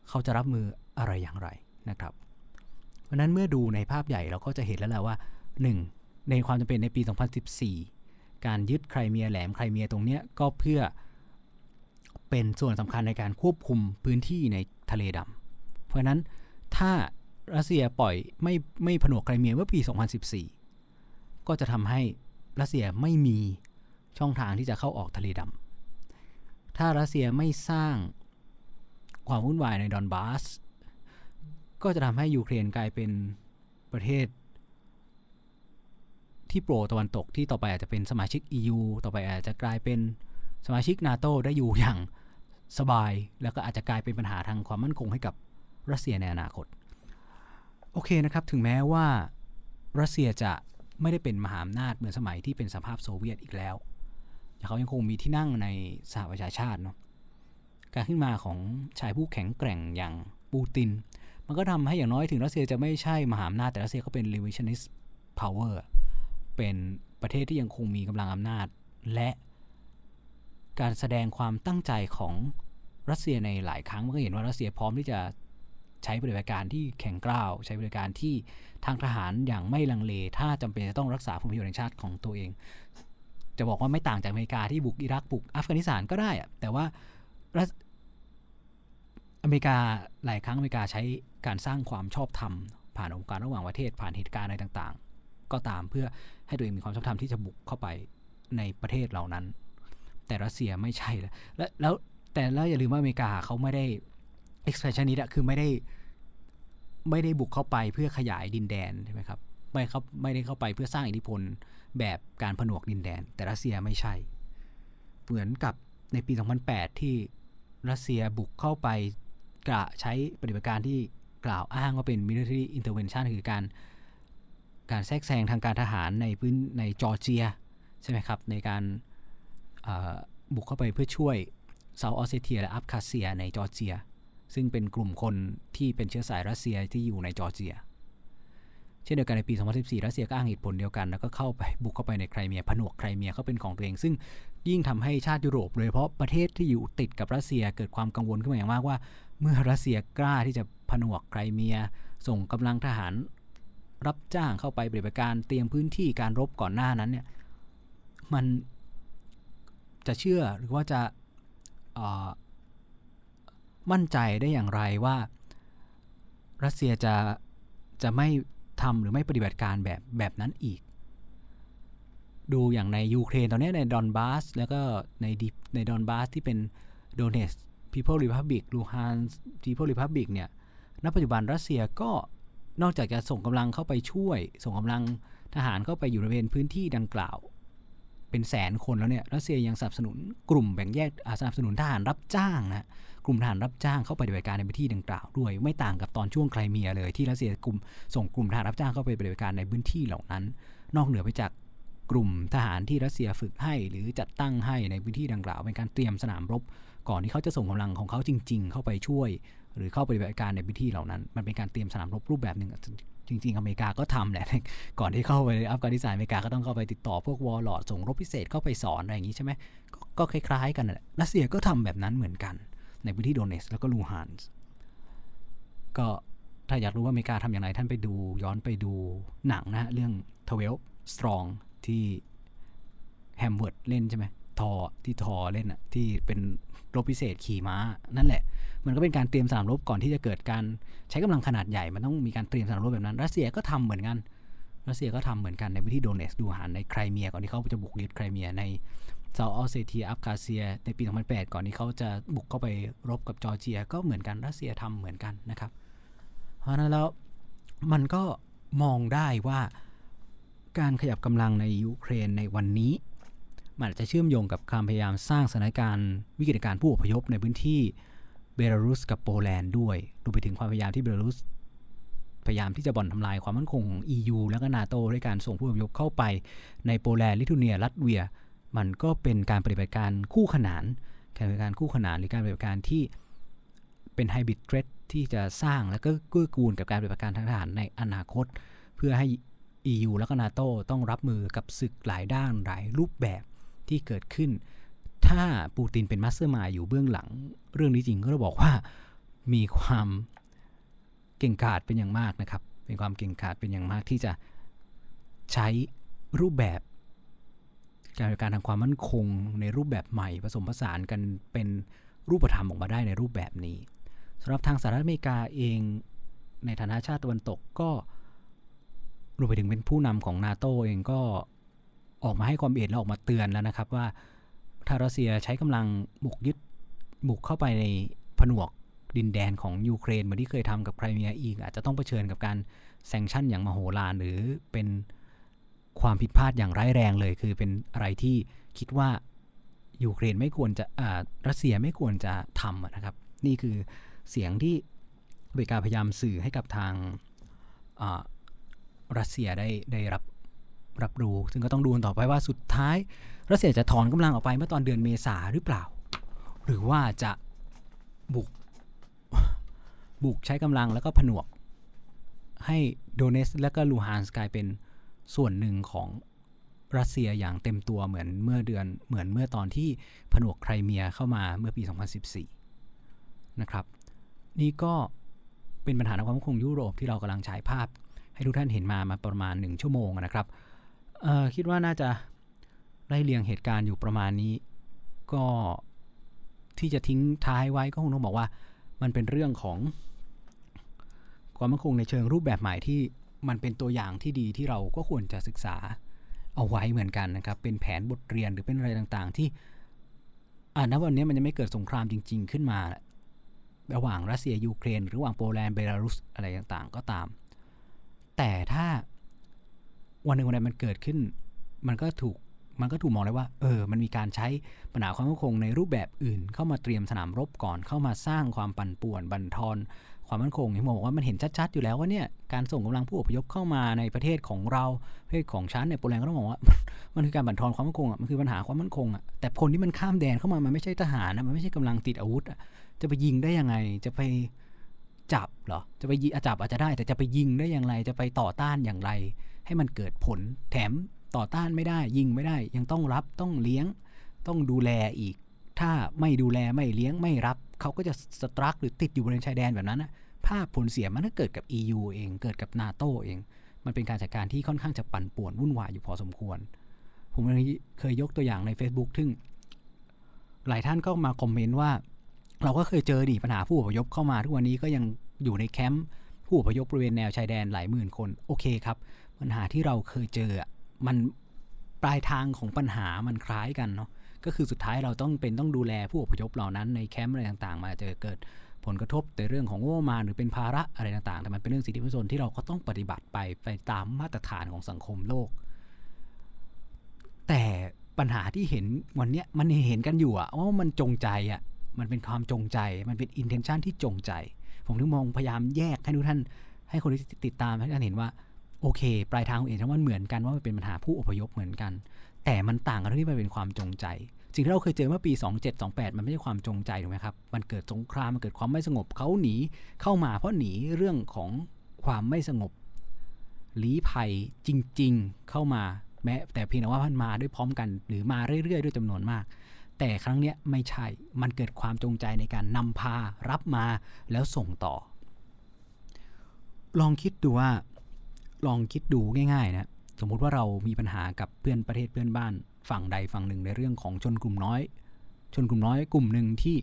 เขาจะรับมืออะไรอย่างไรนะครับเพราะนั้นเมื่อดูในภาพใหญ่เราก็จะเห็นแล้วแหละว่าหนึ่งในความจำเป็นในปีสองพันสิบสี่การยึดไครเมียแหลมไครเมียตรงเนี้ยก็เพื่อเป็นส่วนสำคัญในการควบคุมพื้นที่ในทะเลดำเพราะนั้นถ้ารัสเซียปล่อยไม่ไม่ผนวกไครเมียเมื่อปีสองพันสิบสี่ก็จะทำให้รัสเซียไม่มีช่องทางที่จะเข้าออกทะเลดำถ้ารัสเซียไม่สร้างความวุ่นวายในดอนบาสก็จะทำให้ยูเครนกลายเป็นประเทศที่โปรตะวันตกที่ต่อไปอาจจะเป็นสมาชิก อี ยู ต่อไปอาจจะกลายเป็นสมาชิก NATO ได้อยู่อย่างสบายแล้วก็อาจจะกลายเป็นปัญหาทางความมั่นคงให้กับรัสเซียในอนาคตโอเคนะครับถึงแม้ว่ารัสเซียจะไม่ได้เป็นมหาอำนาจเหมือนสมัยที่เป็นสหภาพโซเวียตอีกแล้วเขายังคงมีที่นั่งในสหประชาชาติเนาะการขึ้นมาของชายผู้แข็งแกร่งอย่างปูตินมันก็ทำให้อย่างน้อยถึงรัสเซียจะไม่ใช่มหาอำนาจแต่รัสเซียก็เป็น revisionist power เป็นประเทศที่ยังคงมีกำลังอำนาจและการแสดงความตั้งใจของรัสเซียในหลายครั้งมันก็เห็นว่ารัสเซียพร้อมที่จะใช้ปฏิบัติการที่แข็งกร้าวใช้ปฏิบัติการที่ทางทหารอย่างไม่ลังเลถ้าจำเป็นจะต้องรักษาผลประโยชน์แห่งชาติของตัวเองจะบอกว่าไม่ต่างจากอเมริกาที่บุกอิรักบุกอัฟกานิสถานก็ได้อะแต่ว่าอเมริกาหลายครั้งอเมริกาใช้การสร้างความชอบธรรมผ่านองค์การระหว่างประเทศผ่านเหตุการณ์อะไรต่างๆก็ตามเพื่อให้ตัวเองมีความชอบธรรมที่จะบุกเข้าไปในประเทศเหล่านั้นแต่รัสเซียไม่ใช่แล้วแล้วแต่แล้วอย่าลืมว่าอเมริกาเขาไม่ได้ expansionist อะคือไม่ได้ไม่ได้บุกเข้าไปเพื่อขยายดินแดนใช่ไหมครับไม่ครับไม่ได้เข้าไปเพื่อสร้างอิทธิพลแบบการผนวกดินแดนแต่รัสเซียไม่ใช่เหมือนกับในปีสองพันแปดที่รัสเซียบุกเข้าไปกระใช้ปฏิบัติการที่กล่าวอ้างว่าเป็น military intervention คือการการแทรกแซงทางการทหารในพื้นในจอร์เจียใช่ไหมครับในการบุกเข้าไปเพื่อช่วยเซาท์ออสเซเทียและอับคาเซียในจอร์เจียซึ่งเป็นกลุ่มคนที่เป็นเชื้อสายรัสเซียที่อยู่ในจอร์เจียเช่นเดียวกันในปีสองพันสิบสี่รัสเซียก็อ้างเหตุผลเดียวกันแล้วก็เข้าไปบุกเข้าไปในไครเมียผนวกไครเมียเขาเป็นของตัวเองซึ่งยิ่งทำให้ชาติยุโรปโดยเฉพาะประเทศที่อยู่ติดกับรัสเซียเกิดความกังวลขึ้นมาอย่างมากว่าเมื่อรัสเซียกล้าที่จะผนวกไครเมียส่งกำลังทหารรับจ้างเข้าไปปฏิบัติการเตรียมพื้นที่การรบก่อนหน้านั้นเนี่ยมันจะเชื่อหรือว่าจะเอ่อมั่นใจได้อย่างไรว่ารัสเซียจะจะไม่ทำหรือไม่ปฏิบัติการแบบแบบนั้นอีกดูอย่างในยูเครนตอนนี้ในดอนบาสแล้วก็ในในดอนบาสที่เป็นโดเนตส์ People Republic ลูฮานส์ People Republic เนี่ยณปัจจุบันรัสเซียก็นอกจากจะส่งกำลังเข้าไปช่วยส่งกำลังทหารเข้าไปอยู่บริเวณพื้นที่ดังกล่าวเป็นแสนคนแล้วเนี่ยรัสเซียยังสนับสนุนกลุ่มแบ่งแยกสนับสนุนทหารรับจ้างนะ กลุ่มทหารรับจ้างเข้าปฏิบัติการในพื้นที่ดังกล่าวด้วยไม่ต่างกับตอนช่วงไครเมียเลยที่รัสเซียกลุ่มส่งกลุ่มทหารรับจ้างเข้าไปปฏิบัติการในพื้นที่เหล่านั้นนอกเหนือไปจากกลุ่มทหารที่รัสเซียฝึกให้หรือจัดตั้งให้ในพื้นที่ดังกล่าวเป็นการเตรียมสนามรบก่อนที่เขาจะส่งกำลังของเขาจริงๆเข้าไปช่วยหรือเข้าปฏิบัติการในพื้นที่เหล่านั้นมันเป็นการเตรียมสนามรบรูปแบบนึงจริงๆอเมริกาก็ทำแหละก่อนที่เข้าไปอัฟกานิสถานอเมริกาก็ต้องเข้าไปติดต่อพวกวอร์ลอร์ดส่งรบพิเศษเข้าไปสอนอะไรอย่างนี้ใช่ไหม ก, ก็คล้ายๆกันแหละรัสเซียก็ทำแบบนั้นเหมือนกันในพื้นที่โดเนตส์แล้วก็ลูฮานส์ก็ถ้าอยากรู้ว่าอเมริกาทำอย่างไรท่านไปดูย้อนไปดูหนังนะฮะเรื่องtwelve Strongที่แฮมเวิร์ดเล่นใช่ไหมทอที่ทอเล่นอ่ะที่เป็นรบพิเศษขี่ม้านั่นแหละมันก็เป็นการเตรียมสนามรบก่อนที่จะเกิดการใช้กำลังขนาดใหญ่มันต้องมีการเตรียมสนามรบแบบนั้นรัสเซียก็ทำเหมือนกันรัสเซียก็ทำเหมือนกันในพื้นที่โดเนตส์ลูฮานในไครเมียก่อนที่เขาจะบุกยึดไครเมียในเซาท์ออสเซเตียอับคาเซียในปีtwo thousand eightก่อนที่เขาจะบุกเข้าไปรบกับจอร์เจียก็เหมือนกันรัสเซียทำเหมือนกันนะครับเพราะนั้นแล้วมันก็มองได้ว่าการขยับกำลังในยูเครนในวันนี้มันอาจจะเชื่อมโยงกับความพยายามสร้างสถานการณ์วิกฤตการณ์ผู้อพยพในพื้นที่เบลารุสกับโปแลนด์ด้วยรวมไปถึงความพยายามที่เบลารุสพยายามที่จะบ่อนทำลายความมั่นคงของ อี ยู และก็ NATO ด้วยการส่งผู้อพยพเข้าไปในโปแลนด์ลิทัวเนียลัตเวียมันก็เป็นการปฏิบัติการคู่ขนานการปฏิบัติการคู่ขนานหรือการปฏิบัติการที่เป็นไฮบริดเทรดที่จะสร้างและก็เกื้อกูลกับการปฏิบัติการทางทหารในอนาคตเพื่อให้ อี ยู และก็ NATO ต้องรับมือกับศึกหลายด้านหลายรูปแบบที่เกิดขึ้นถ้าปูตินเป็นมาสเตอร์มายด์อยู่เบื้องหลังเรื่องนี้จริงก็จะบอกว่ามีความเก่งกาจเป็นอย่างมากนะครับเป็นความเก่งกาจเป็นอย่างมากที่จะใช้รูปแบบการการทางความมั่นคงในรูปแบบใหม่ผสมผสานกันเป็นรูปธรรมออกมาได้ในรูปแบบนี้สำหรับทางสหรัฐอเมริกาเองในฐานะชาติตะวันตกก็รวมไปถึงเป็นผู้นำของ NATO เองก็ออกมาให้ความเห็นและออกมาเตือนแล้วนะครับว่าถ้ารัสเซียใช้กำลังบุกยึดบุกเข้าไปในผนวกดินแดนของยูเครนเหมือนที่เคยทำกับไครเมียอีกอาจจะต้องเผชิญกับการแซงชั่นอย่างมโหฬารหรือเป็นความผิดพลาดอย่างร้ายแรงเลยคือเป็นอะไรที่คิดว่ายูเครนไม่ควรจะอ่ารัสเซียไม่ควรจะทำนะครับนี่คือเสียงที่อเมริกาพยายามสื่อให้กับทางอ่ารัสเซียได้ได้รับรับรู้ซึ่งก็ต้องดูกันต่อไปว่าสุดท้ายรัสเซียจะถอนกำลังออกไปเมื่อตอนเดือนเมษาหรือเปล่าหรือว่าจะบุกบุกใช้กำลังแล้วก็ผนวกให้โดเนตส์และก็ลูฮานสกลายเป็นส่วนหนึ่งของรัสเซียอย่างเต็มตัวเหมือนเมื่อเดือนเหมือนเมื่อตอนที่ผนวกไครเมียเข้ามาเมื่อปีtwenty fourteenนะครับนี่ก็เป็นปัญหาความมั่นคงยุโรปที่เรากำลังฉายภาพให้ทุกท่านเห็นมามาประมาณหนึ่งชั่วโมงนะครับคิดว่าน่าจะไล่เรียงเหตุการณ์อยู่ประมาณนี้ก็ที่จะทิ้งท้ายไว้ก็คงต้องบอกว่ามันเป็นเรื่องของความมั่นคงในเชิงรูปแบบใหม่ที่มันเป็นตัวอย่างที่ดีที่เราก็ควรจะศึกษาเอาไว้เหมือนกันนะครับเป็นแผนบทเรียนหรือเป็นอะไรต่างๆที่อ่าณวันนี้มันจะไม่เกิดสงครามจริงๆขึ้นมาระหว่างรัสเซียยูเครนหรือระหว่างโปแลนด์เบลารุสอะไรต่างๆก็ตามแต่ถ้าวันหนึ่งวันใดมันเกิดขึ้นมันก็ถูกมันก็ถูกมองเลยว่าเออมันมีการใช้ปัญหาความมั่นคงในรูปแบบอื่นเข้ามาเตรียมสนามรบก่อนเข้ามาสร้างความปั่นป่วนบั่นทอนความมั่นคงที่ผมบอกว่ามันเห็นชัดๆอยู่แล้วว่าเนี่ยการส่งกำลังผู้อพยพเข้ามาในประเทศของเราประเทศของฉันเนี่ยโปแลนด์ก็ต้องบอกว่ามันคือการบั่นทอนความมั่นคงอ่ะมันคือปัญหาความมั่นคงอ่ะแต่คนที่มันข้ามแดนเข้ามามันไม่ใช่ทหารนะมันไม่ใช่กำลังติดอาวุธอ่ะจะไปยิงได้ยังไงจะไปจับเหรอจะไปจับอาจจะได้แต่จะไปยิงได้อย่างไรจะไปต่อต้านอย่างไรให้มันเกิดผลแถมต่อต้านไม่ได้ยิงไม่ได้ยังต้องรับต้องเลี้ยงต้องดูแลอีกถ้าไม่ดูแลไม่เลี้ยงไม่รับเขาก็จะสตรักหรือติดอยู่บริเวณชายแดนแบบนั้นนะภาพผลเสียมันก็เกิดกับ อี ยู เองเกิดกับ NATO เองมันเป็นการจัดการที่ค่อนข้างจะปั่นป่วนวุ่นวายอยู่พอสมควรผมเคยยกตัวอย่างใน Facebook ซึ่งหลายท่านก็มาคอมเมนต์ว่าเราก็เคยเจอดิปัญหาผู้อพยพเข้ามาทุกวันนี้ก็ยังอยู่ในแคมป์ผู้อพยพบริเวณแนวชายแดนหลายหมื่นคนโอเคครับปัญหาที่เราเคยเจอมันปลายทางของปัญหามันคล้ายกันเนาะก็คือสุดท้ายเราต้องเป็นต้องดูแลผู้อพยพเหล่านั้นในแคมป์อะไรต่างๆมาจะเกิดผลกระทบในเรื่องของงบประมาณหรือเป็นภาระอะไรต่างๆแต่มันเป็นเรื่องสิทธิมนุษยชนที่เราก็ต้องปฏิบัติไปไปตามมาตรฐานของสังคมโลกแต่ปัญหาที่เห็นวันนี้มันเห็นกันอยู่อะว่ามันจงใจอะ มันเป็นความจงใจมันเป็นอินเทนชันที่จงใจผมถึงมองพยายามแยกให้ทุกท่านให้คนที่ติดตามให้ท่านเห็นว่าโอเคปลายทางของเองทั้งว่าเหมือนกันว่ามันเป็นปัญหาผู้อพยพเหมือนกันแต่มันต่างกันที่มันเป็นความจงใจสิ่งที่เราเคยเจอเมื่อปีสองเจ็ด สองแปดมันไม่ใช่ความจงใจถูกไหมครับมันเกิดสงครามมันเกิดความไม่สงบเขาหนีเข้ามาเพราะหนีเรื่องของความไม่สงบลี้ภัยจริงๆเข้ามาแม้แต่เพียงแต่ว่ามันมาด้วยพร้อมกันหรือมาเรื่อยๆด้วยจำนวนมากแต่ครั้งเนี้ยไม่ใช่มันเกิดความจงใจในการนำพารับมาแล้วส่งต่อลองคิดดูว่าลองคิดดูง่ายๆนะสมมุติว่าเรามีปัญหากับเพื่อนประเทศเพื่อนบ้านฝั่งใดฝั่งหนึ่งในเรื่องของชนกลุ่มน้อยชนกลุ่มน้อยกลุ่มหนึ่งที่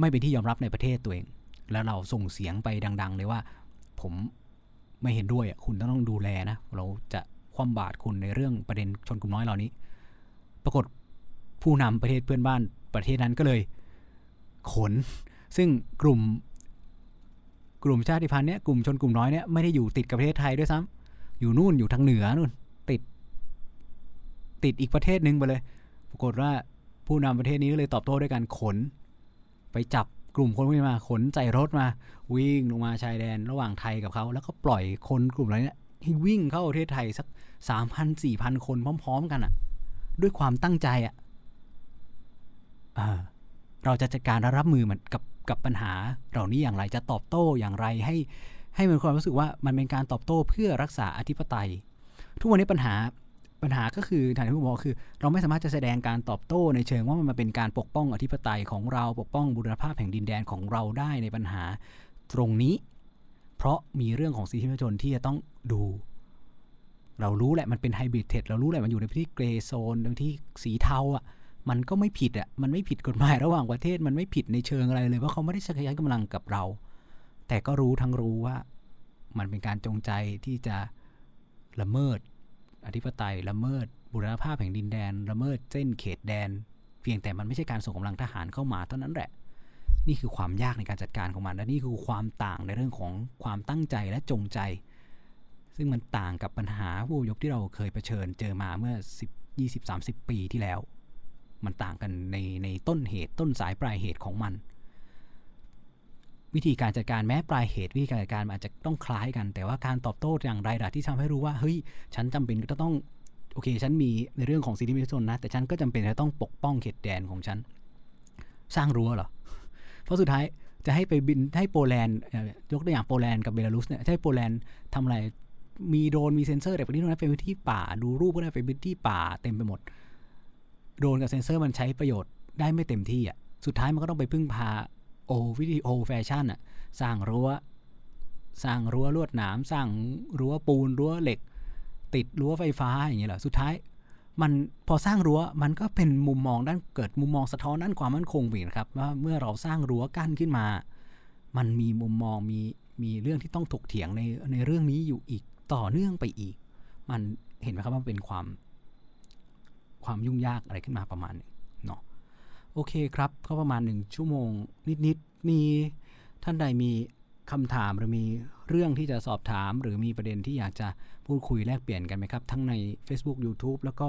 ไม่เป็นที่ยอมรับในประเทศตัวเองแล้วเราส่งเสียงไปดังๆเลยว่าผมไม่เห็นด้วยอ่ะคุณต้องต้องดูแลนะเราจะคว่ำบาตรคุณในเรื่องประเด็นชนกลุ่มน้อยเหล่านี้ปรากฏผู้นำประเทศเพื่อนบ้านประเทศนั้นก็เลยขนซึ่งกลุ่มกลุ่มชาติพันธุ์เนี้ยกลุ่มชนกลุ่มน้อยเนี้ยไม่ได้อยู่ติดกับประเทศไทยด้วยซ้ำอยู่นู่นอยู่ทางเหนือนู่นติดติดอีกประเทศนึงไปเลยปรากฏว่าผู้นำประเทศนี้ก็เลยตอบโต้ด้วยการขนไปจับกลุ่มคนพวกนี้มาขนใส่รถมาวิ่งลงมาชายแดนระหว่างไทยกับเขาแล้วก็ปล่อยคนกลุ่มเหล่านี้ให้วิ่งเข้าประเทศไทยสัก สามพัน สี่พัน คนพร้อมๆกันอ่ะด้วยความตั้งใจอ่ะเราจะจัดการรับมือมันกับกับปัญหาเหล่านี้อย่างไรจะตอบโต้อย่างไรให้ให้มันความรู้สึกว่ามันเป็นการตอบโต้เพื่อรักษาอธิปไตยทุกวันนี้ปัญหาปัญหาก็คือทางที่ผมบอกคือเราไม่สามารถจะแสดงการตอบโต้ในเชิงว่ามันมาเป็นการปกป้องอธิปไตยของเราปกป้องบูรณภาพแห่งดินแดนของเราได้ในปัญหาตรงนี้เพราะมีเรื่องของสิทธิมนุษยชนที่จะต้องดูเรารู้แหละมันเป็นไฮบริดเทรดเรารู้แหละมันอยู่ในพื้นที่เกรย์โซนพื้นที่สีเทาอ่ะมันก็ไม่ผิดอ่ะมันไม่ผิดกฎหมายระหว่างประเทศมันไม่ผิดในเชิงอะไรเลยเพราะเขาไม่ได้ใช้กำลังกับเราแต่ก็รู้ทั้งรู้ว่ามันเป็นการจงใจที่จะละเมิดอธิปไตยละเมิดบูรณภาพแห่งดินแดนละเมิดเส้นเขตแดนเพียงแต่มันไม่ใช่การส่งกำลังทหารเข้ามาเท่านั้นแหละนี่คือความยากในการจัดการของมันและนี่คือความต่างในเรื่องของความตั้งใจและจงใจซึ่งมันต่างกับปัญหาผู้อพยพที่เราเคยเผชิญเจอมาเมื่อสิบ ยี่สิบ สามสิบปีที่แล้วมันต่างกันในในต้นเหตุต้นสายปลายเหตุของมันวิธีการจัดการแม้ปลายเหตุวิธีการจัดการอาจจะต้องคล้ายกันแต่ว่าการตอบโต้อย่างไรล่ะที่ทำให้รู้ว่าเฮ้ยฉันจำเป็นก็ต้องโอเคฉันมีในเรื่องของสิทธิมนุษยชนนะแต่ฉันก็จำเป็นจะต้องปกป้องเขตแดนของฉันสร้างรั้วเหรอเพราะสุดท้ายจะให้ไปบินให้โปแลนด์ยกตัวอย่างโปแลนด์กับเบลารุสเนี่ยให้โปแลนด์ทำอะไรมีโดรนมีเซ็นเซอร์แต่ประเทศนั้นเป็นพื้นที่ป่าดูรูปก็ได้เป็นพื้นที่ป่าเต็มไปหมดโดรนกับเซ็นเซอร์มันใช้ประโยชน์ได้ไม่เต็มที่อ่ะสุดท้ายมันก็ต้องไปพึ่งพาโอวิดีโอแฟชั่นอ่ะสร้างรั้วสร้างรั้วลวดหนามสร้างรั้วปูนรั้วเหล็กติดรั้วไฟฟ้าอย่างเงี้ยเหรอสุดท้ายมันพอสร้างรั้วมันก็เป็นมุมมองด้านเกิดมุมมองสะท้อนด้านความมั่นคงเหมือนครับว่าเมื่อเราสร้างรั้วกั้นขึ้นมามันมีมุมมองมีมีเรื่องที่ต้องถกเถียงในในเรื่องนี้อยู่อีกต่อเนื่องไปอีกมันเห็นไหมครับว่าเป็นความความยุ่งยากอะไรขึ้นมาประมาณนึงเนาะโอเคครับก็ประมาณหนึ่งชั่วโมงนิดๆมีท่านใดมีคำถามหรือมีเรื่องที่จะสอบถามหรือมีประเด็นที่อยากจะพูดคุยแลกเปลี่ยนกันไหมครับทั้งใน Facebook YouTube แล้วก็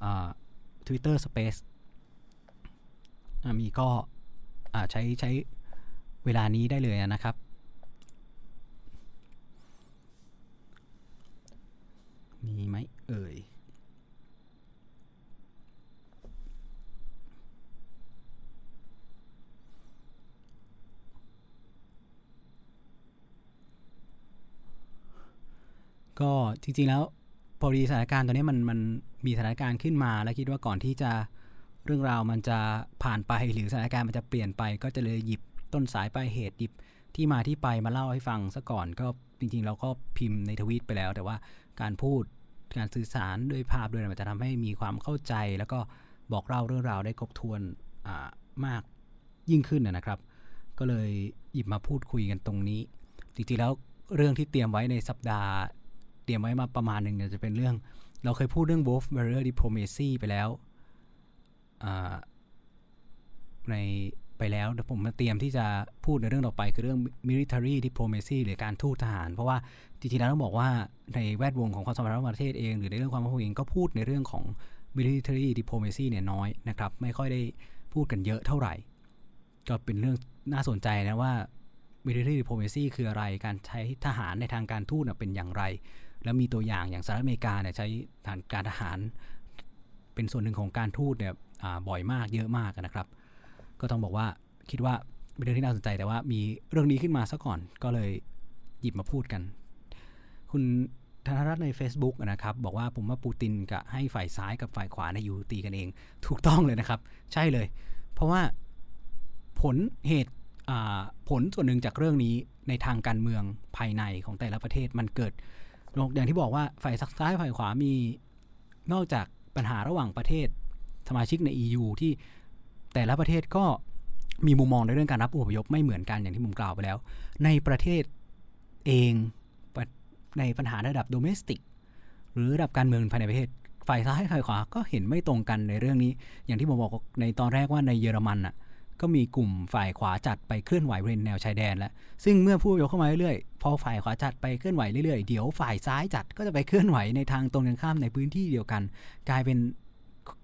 เอ่อ Twitter Space อ่ะมีก็อ่าใช้ใช้เวลานี้ได้เลยนะครับมีไหมเอ่ยก็จริงๆแล้วพอดีสถานการณ์ตอนนี้มันมันมีสถานการณ์ขึ้นมาแล้วคิดว่าก่อนที่จะเรื่องราวมันจะผ่านไปหรือสถานการณ์มันจะเปลี่ยนไปก็จะเลยหยิบต้นสายปลายเหตุหยิบที่มาที่ไปมาเล่าให้ฟังซะก่อนก็จริงๆเราก็พิมพ์ในทวีตไปแล้วแต่ว่าการพูดการสื่อสารด้วยภาพด้วยมันจะทำให้มีความเข้าใจแล้วก็บอกเล่าเรื่องราวได้ครบถ้วนมากยิ่งขึ้นนะครับก็เลยหยิบมาพูดคุยกันตรงนี้จริงๆแล้วเรื่องที่เตรียมไว้ในสัปดาห์เตรียมไว้มาประมาณหนึ่งเนี่ยจะเป็นเรื่องเราเคยพูดเรื่อง Wolf Barrier Diplomacy ไปแล้วในไปแล้วเดี๋ยวผมมาเตรียมที่จะพูดในเรื่องต่อไปคือเรื่อง Military Diplomacy หรือการทูตทหารเพราะว่าจริงๆแล้วต้องบอกว่าในแวดวงของความสัมพันธ์ระหว่างประเทศเองหรือในเรื่องความมั่นคงเองก็พูดในเรื่องของ Military Diplomacy เนี่ยน้อยนะครับไม่ค่อยได้พูดกันเยอะเท่าไหร่ ก็เป็นเรื่องน่าสนใจนะว่า military diplomacy คืออะไรการใช้ทหารในทางการทูตเป็นอย่างไรแล้วมีตัวอย่างอย่างสหรัฐอเมริกาเนี่ยใช้ทางการทหารเป็นส่วนหนึ่งของการทูตเนี่ยบ่อยมากเยอะมากนะครับก็ต้องบอกว่าคิดว่าเป็นเรื่องที่น่าสนใจแต่ว่ามีเรื่องนี้ขึ้นมาซะก่อนก็เลยหยิบมาพูดกันคุณธนรัตน์ใน Facebook นะครับบอกว่าผมว่าปูตินกับให้ฝ่ายซ้ายกับฝ่ายขวาเนี่ยอยู่ตีกันเองถูกต้องเลยนะครับใช่เลยเพราะว่าผลเหตุผลส่วนหนึ่งจากเรื่องนี้ในทางการเมืองภายในของแต่ละประเทศมันเกิดอย่างที่บอกว่าฝ่ายซ้ายฝ่ายขวามีนอกจากปัญหาระหว่างประเทศสมาชิกใน อี ยู ที่แต่ละประเทศก็มีมุมมองในเรื่องการรับผู้อพยพไม่เหมือนกันอย่างที่ผมกล่าวไปแล้วในประเทศเองในปัญหาระดับโดเมสติกหรือระดับการเมืองภายในประเทศฝ่ายซ้ายฝ่ายขวาก็เห็นไม่ตรงกันในเรื่องนี้อย่างที่ผมบอกในตอนแรกว่าในเยอรมันน่ะก็มีกลุ่มฝ่ายขวาจัดไปเคลื่อนไหวบริเวณแนวชายแดนแล้วซึ่งเมื่อผู้อพยพเข้ามาเรื่อยๆพอฝ่ายขวาจัดไปเคลื่อนไหวเรื่อยๆเดี๋ยวฝ่ายซ้ายจัดก็จะไปเคลื่อนไหวในทางตรงกันข้ามในพื้นที่เดียวกันกลายเป็น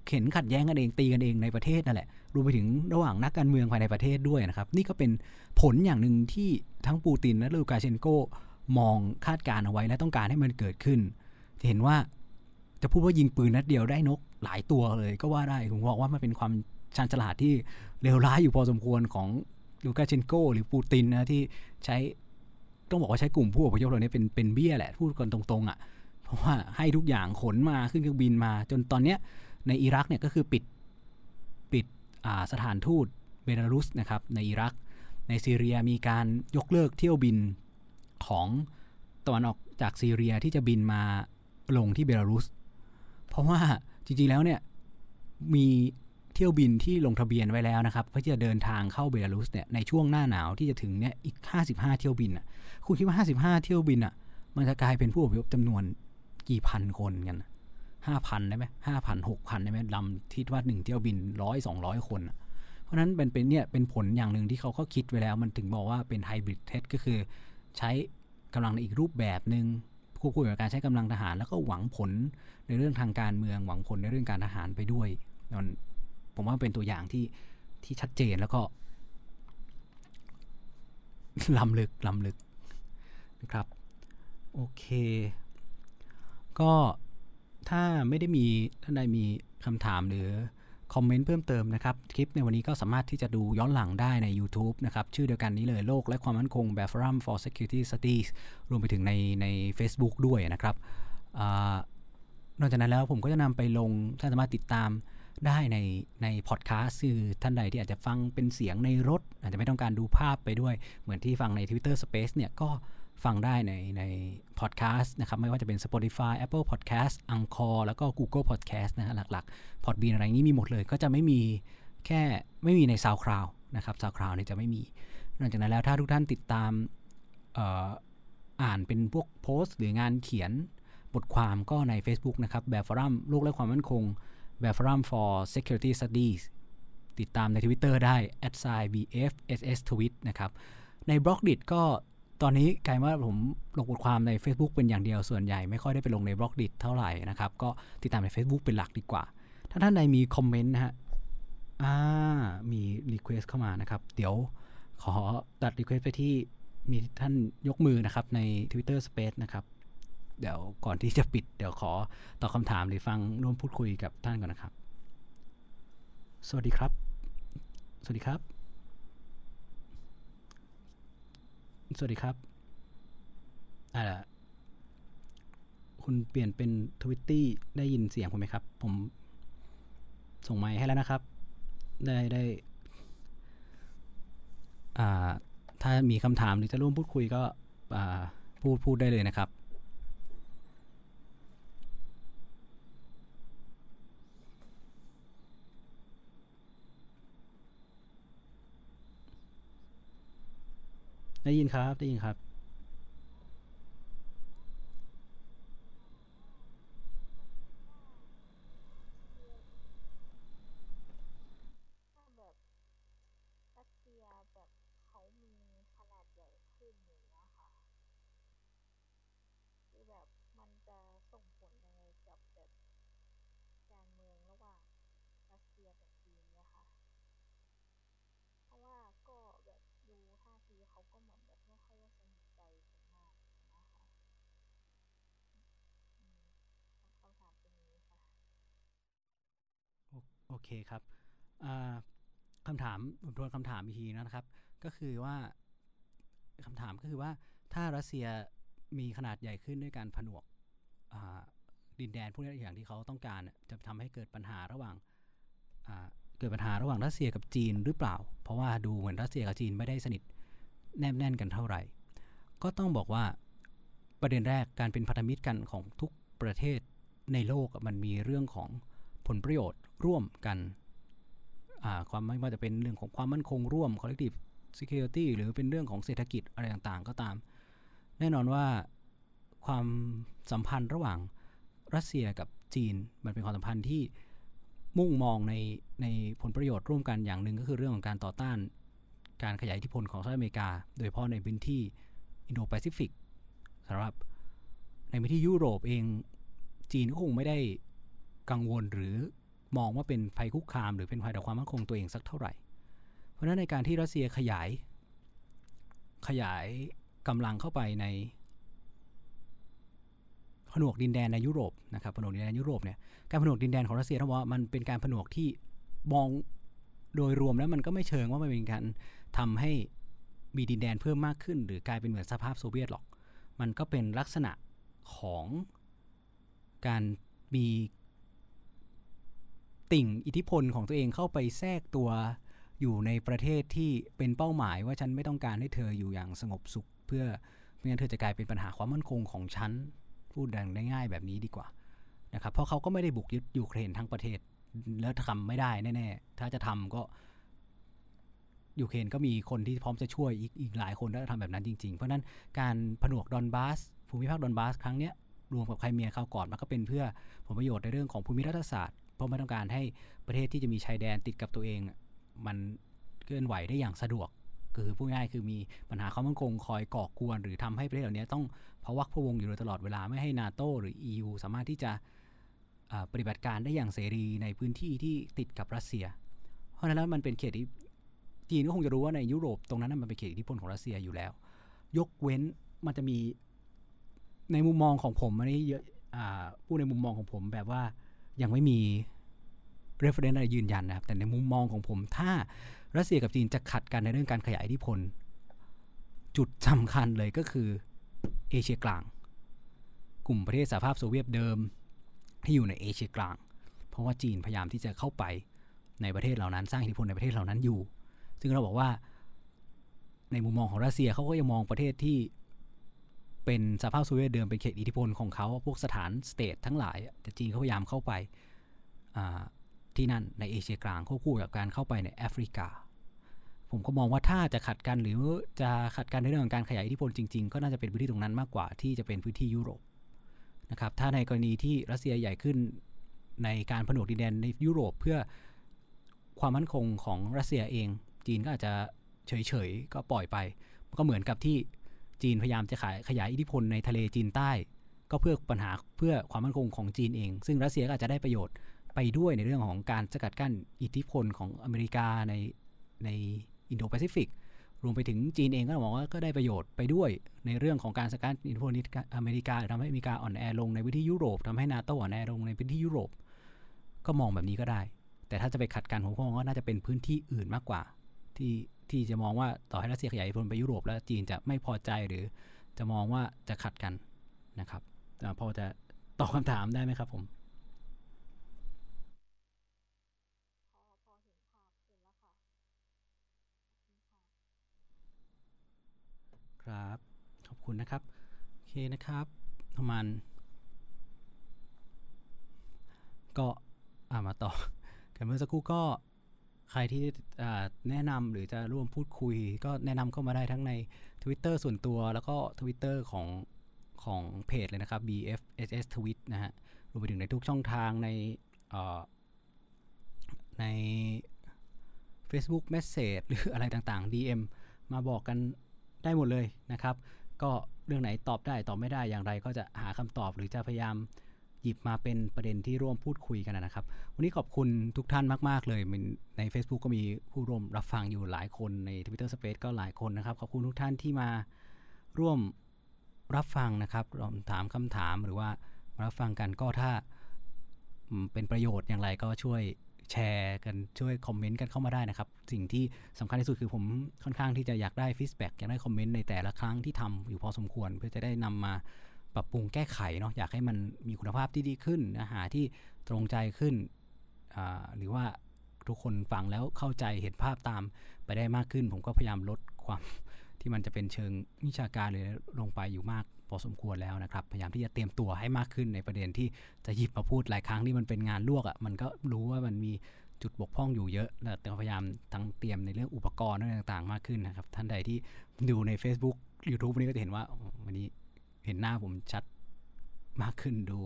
เข็นขัดแย้งกันเองตีกันเองในประเทศนั่นแหละรวมไปถึงระหว่างนักการเมืองภายในประเทศด้วยนะครับนี่ก็เป็นผลอย่างนึงที่ทั้งปูตินและลูกาเชนโกมองคาดการเอาไว้และต้องการให้มันเกิดขึ้นเห็นว่าจะพูดว่ายิงปืนนัดเดียวได้นกหลายตัวเลยก็ว่าได้ผมบอกว่ามันเป็นความชาญฉลาดที่เลวร้ายอยู่พอสมควรของลูกาเชนโกหรือปูตินนะที่ใช้ต้องบอกว่าใช้กลุ่มผู้อพยพเหล่านี้เป็นเป็นเบี้ยแหละพูดกันตรงๆอ่ะเพราะว่าให้ทุกอย่างขนมาขึ้นเครื่องบินมาจนตอนเนี้ยในอิรักเนี่ยก็คือปิดปิดอ่าสถานทูตเบลารุสนะครับในอิรักในซีเรียมีการยกเลิกเที่ยวบินของตะวันออกจากซีเรียที่จะบินมาลงที่เบลารุสเพราะว่าจริงๆแล้วเนี่ยมีเที่ยวบินที่ลงทะเบียนไว้แล้วนะครับเพื่อที่จะเดินทางเข้าเบลารุสเนี่ยในช่วงหน้าหนาวที่จะถึงเนี่ยอีกห้าสิบห้าเที่ยวบินอ่ะคุณคิดว่าห้าสิบห้าเที่ยวบินอ่ะมันจะกลายเป็นผู้อพยพจำนวนกี่พันคนกัน ห้าพัน ได้ไหม ห้าพัน หกพัน ได้ไหมลำที่ว่าหนึ่งเที่ยวบินหนึ่งร้อย สองร้อยคนเพราะนั้นเป็นเป็นเนี่ยเป็นผลอย่างนึงที่เขาก็คิดไว้แล้วมันถึงบอกว่าเป็นไฮบริดเทสก็คือใช้กำลังในอีกรูปแบบนึงควบคู่กับการใช้กำลังทหารแล้วก็หวังผลในเรื่องทางการเมืองหวังผลในเรื่องการทหารไปด้วยนั่นผมว่าเป็นตัวอย่างที่ที่ชัดเจนแล้วก็ล้ำลึกล้ำลึกนะครับโอเคก็ถ้าไม่ได้มีท่านใดมีคำถามหรือคอมเมนต์เพิ่มเติมนะครับคลิปในวันนี้ก็สามารถที่จะดูย้อนหลังได้ใน YouTube นะครับชื่อเดียวกันนี้เลยโลกและความมั่นคง Forum for Security Studies รวมไปถึงในใน Facebook ด้วยนะครับนอกจากนั้นแล้วผมก็จะนำไปลงท่านสามารถติดตามได้ในในพอดคาสต์คือท่านใดที่อาจจะฟังเป็นเสียงในรถอาจจะไม่ต้องการดูภาพไปด้วยเหมือนที่ฟังใน Twitter Space เนี่ยก็ฟังได้ในในพอดแคสต์นะครับไม่ว่าจะเป็น Spotify Apple Podcast Anchor แล้วก็ Google Podcast นะฮะหลักๆ Podbean อะไรนี้มีหมดเลยก็จะไม่มีแค่ไม่มีใน SoundCloud นะครับ SoundCloud เนี่ยจะไม่มีนอกจากนั้นแล้วถ้าทุกท่านติดตามเอ่ออ่านเป็นพวกโพสต์หรืองานเขียนบทความก็ใน Facebook นะครับ Bear Forum โลกและความมั่นคง Bear Forum for Security Studies ติดตามใน Twitter ได้ แอท บี เอฟ เอส เอส ทวีต นะครับใน Blockdit ก็ตอนนี้กลายว่าผมลงบทความใน Facebook เป็นอย่างเดียวส่วนใหญ่ไม่ค่อยได้ไปลงใน Blockdit เท่าไหร่นะครับก็ติดตามใน Facebook เป็นหลักดีกว่าถ้าท่านใดมีคอมเมนต์นะฮะอ่ามี request เข้ามานะครับเดี๋ยวขอตัด request ไปที่มีท่านยกมือนะครับใน Twitter Space นะครับเดี๋ยวก่อนที่จะปิดเดี๋ยวขอตอบคำถามหรือฟังร่วมพูดคุยกับท่านก่อนนะครับสวัสดีครับสวัสดีครับสวัสดีครับอ่าคุณเปลี่ยนเป็นทวิตตี้ได้ยินเสียงผมไหมครับผมส่งไมค์ให้แล้วนะครับได้ได้อ่าถ้ามีคำถามหรือจะร่วมพูดคุยก็อ่าพูดพูดได้เลยนะครับได้ยินครับได้ยินครับถ้าแบบรัสเซียแบบเขามีขนาดใหญ่ขึ้นอย่างเงี้ยค่ะคือแบบมันจะส่งผลยังไงกับแบบการเมืองระหว่างรัสเซียกับจีนเนี่ยค่ะเพราะว่า เคครับคำถามผมทวนคำถามอีกทีนะครับก็คือว่าคำถามก็คือว่าถ้ารัสเซียมีขนาดใหญ่ขึ้นด้วยการผนวกดินแดนพวกนี้อย่างที่เขาต้องการจะทำให้เกิดปัญหาระหว่างเกิดปัญหาระหว่างรัสเซียกับจีนหรือเปล่าเพราะว่าดูเหมือนรัสเซียกับจีนไม่ได้สนิทแนบแน่นกันเท่าไหร่ก็ต้องบอกว่าประเด็นแรกการเป็นพันธมิตรกันของทุกประเทศในโลกมันมีเรื่องของผลประโยชน์ร่วมกันความไม่ว่าจะเป็นเรื่องของความมั่นคงร่วม collective security หรือเป็นเรื่องของเศรษฐกิจอะไรต่างๆก็ตามแน่นอนว่าความสัมพันธ์ระหว่างรัสเซียกับจีนมันเป็นความสัมพันธ์ที่มุ่งมองในในผลประโยชน์ร่วมกันอย่างหนึ่งก็คือเรื่องของการต่อต้านการขยายอิทธิพลของสหรัฐอเมริกาโดยเฉพาะในพื้นที่ Indo-Pacific สำหรับในพื้นที่ยุโรปเองจีนก็คงไม่ได้กังวลหรือมองว่าเป็นภัยคุกคามหรือเป็นภัยต่อความมั่นคงตัวเองสักเท่าไหร่เพราะฉะนั้นในการที่รัสเซียขยายขยายกำลังเข้าไปในผนวกดินแดนในยุโรปนะครับผนวกดินแดนยุโรปเนี่ยการผนวกดินแดนของรัสเซียนะว่ามันเป็นการผนวกที่มองโดยรวมแล้วมันก็ไม่เชิงว่ามันเป็นการทำให้มีดินแดนเพิ่มมากขึ้นหรือกลายเป็นเหมือนสภาพโซเวียตหรอกมันก็เป็นลักษณะของการมีติ่งอิทธิพลของตัวเองเข้าไปแทรกตัวอยู่ในประเทศที่เป็นเป้าหมายว่าฉันไม่ต้องการให้เธออยู่อย่างสงบสุขเพื่อไม่งั้นเธอจะกลายเป็นปัญหาความมั่นคงของฉันพูดดังได้ง่ายแบบนี้ดีกว่านะครับเพราะเขาก็ไม่ได้บุกยึดยูเครนทั้งประเทศแล้วทำไม่ได้แน่ๆถ้าจะทำก็ยูเครนก็มีคนที่พร้อมจะช่วยอีกอีกหลายคนถ้าทำแบบนั้นจริงๆเพราะนั้นการผนวกดอนบาสภูมิภาคดอนบาสครั้งเนี้ยรวมกับไครเมียคราวก่อนมันก็เป็นเพื่อผลประโยชน์ในเรื่องของภูมิรัฐศาสตร์เพราะไม่ต้องการให้ประเทศที่จะมีชายแดนติดกับตัวเองมันเคลื่อนไหวได้อย่างสะดวกคือพูดง่ายคือมีปัญหาความมั่นคงคอยก่อกวนหรือทำให้ประเทศเหล่านี้ต้องพะวักพะวงอยู่โดยตลอดเวลาไม่ให้ NATO หรือ อี ยู สามารถที่จะปฏิบัติการได้อย่างเสรีในพื้นที่ที่ติดกับรัสเซียเพราะฉะนั้นมันเป็นเขตที่จีนก็คงจะรู้ว่าในยุโรปตรงนั้นมันเป็นเขตอิทธิพลของรัสเซียอยู่แล้วยกเว้นมันจะมีในมุมมองของผมอันนี้พูดในมุมมองของผมแบบว่ายังไม่มีreference อะไรยืนยันนะครับแต่ในมุมมองของผมถ้ารัสเซียกับจีนจะขัดกันในเรื่องการขยายอิทธิพลจุดสำคัญเลยก็คือเอเชียกลางกลุ่มประเทศสหภาพโซเวียตเดิมที่อยู่ในเอเชียกลางเพราะว่าจีนพยายามที่จะเข้าไปในประเทศเหล่านั้นสร้างอิทธิพลในประเทศเหล่านั้นอยู่ซึ่งเราบอกว่าในมุมมองของรัสเซียเขาก็ยังมองประเทศที่เป็นสหภาพโซเวียตเดิมเป็นเขตอิทธิพลของเขาพวกสถานสเตททั้งหลายแต่จีนเขาพยายามเข้าไปที่นั่นในเอเชียกลางควบคู่กับการเข้าไปในแอฟริกาผมก็มองว่าถ้าจะขัดกันหรือจะขัดกันในเรื่องของการขยายอิทธิพลจริงๆก็น่าจะเป็นพื้นที่ตรงนั้นมากกว่าที่จะเป็นพื้นที่ยุโรปนะครับถ้าในกรณีที่รัสเซียใหญ่ขึ้นในการผนวกดินแดนในยุโรปเพื่อความมั่นคงของรัสเซียเองจีนก็อาจจะเฉยๆก็ปล่อยไปก็เหมือนกับที่จีนพยายามจะขยายอิทธิพลในทะเลจีนใต้ก็เพื่อปัญหาเพื่อความมั่นคงของจีนเองซึ่งรัสเซียก็อาจจะได้ประโยชน์ไปด้วยในเรื่องของการสกัดกั้นอิทธิพลของอเมริกาในในอินโดแปซิฟิกรวมไปถึงจีนเองก็มองว่าก็ได้ประโยชน์ไปด้วยในเรื่องของการสกัดอิทธิพลอเมริกาทำให้อเมริกาอ่อนแอลงในพื้นที่ยุโรปทำให้ NATO อ่อนแอลงในพื้นที่ยุโรปก็มองแบบนี้ก็ได้แต่ถ้าจะไปขัดกันผมมองว่าน่าจะเป็นพื้นที่อื่นมากกว่าที่ที่จะมองว่าต่อให้รัสเซียขยายอิทธิพลไปยุโรปแล้วจีนจะไม่พอใจหรือจะมองว่าจะขัดกันนะครับพอจะตอบคำถามได้ไหมครับผมครับขอบคุณนะครับโอเคนะครับประมาณก็อามาต่อกันเมื่อสักครู่ก็ใครที่แนะนำหรือจะร่วมพูดคุยก็แนะนำเข้ามาได้ทั้งใน Twitter ส่วนตัวแล้วก็ Twitter ของของเพจเลยนะครับ บี เอฟ เอส เอส Tweet นะฮะรวมไปถึงในทุกช่องทางในใน Facebook Message หรืออะไรต่างๆ ดี เอ็ม มาบอกกันได้หมดเลยนะครับก็เรื่องไหนตอบได้ตอบไม่ได้อย่างไรก็จะหาคำตอบหรือจะพยายามหยิบมาเป็นประเด็นที่ร่วมพูดคุยกันนะครับวันนี้ขอบคุณทุกท่านมากๆเลยใน Facebook ก็มีผู้ร่วมรับฟังอยู่หลายคนใน Twitter Space ก็หลายคนนะครับขอบคุณทุกท่านที่มาร่วมรับฟังนะครับถามคำถามหรือว่ามารับฟังกันก็ถ้าเป็นประโยชน์อย่างไรก็ช่วย แชร์กันช่วยคอมเมนต์กันเข้ามาได้นะครับสิ่งที่สำคัญที่สุดคือผมค่อนข้างที่จะอยากได้ฟีดแบ็กอยากได้คอมเมนต์ในแต่ละครั้งที่ทำอยู่พอสมควรเพื่อจะได้นำมาปรับปรุงแก้ไขเนาะอยากให้มันมีคุณภาพที่ดีขึ้นอาหารที่ตรงใจขึ้นหรือว่าทุกคนฟังแล้วเข้าใจเห็นภาพตามไปได้มากขึ้นผมก็พยายามลดความที่มันจะเป็นเชิงวิชาการเลยลงไปอยู่มากพอสมควรแล้วนะครับพยายามที่จะเตรียมตัวให้มากขึ้นในประเด็นที่จะหยิบมาพูดหลายครั้งที่มันเป็นงานลวกอ่ะมันก็รู้ว่ามันมีจุดบกพร่องอยู่เยอะแต่พยายามทั้งเตรียมในเรื่องอุปกรณ์ต่างๆมากขึ้นนะครับท่านใดที่ดูใน Facebook YouTube วันนี้ก็จะเห็นว่าวันนี้เห็นหน้าผมชัดมากขึ้นดู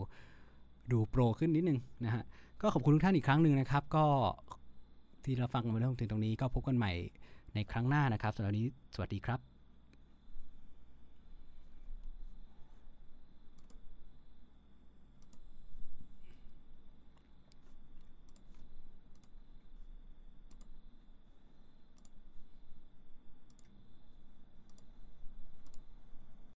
ดูโปรขึ้นนิดนึงนะฮะก็ขอบคุณทุกท่านอีกครั้งนึงนะครับก็ที่เราฟังมาเรื่องถึงตรงนี้ก็พบกันใหม่ในครั้งหน้านะครับสำหรับวันนี้สวัสดีครับ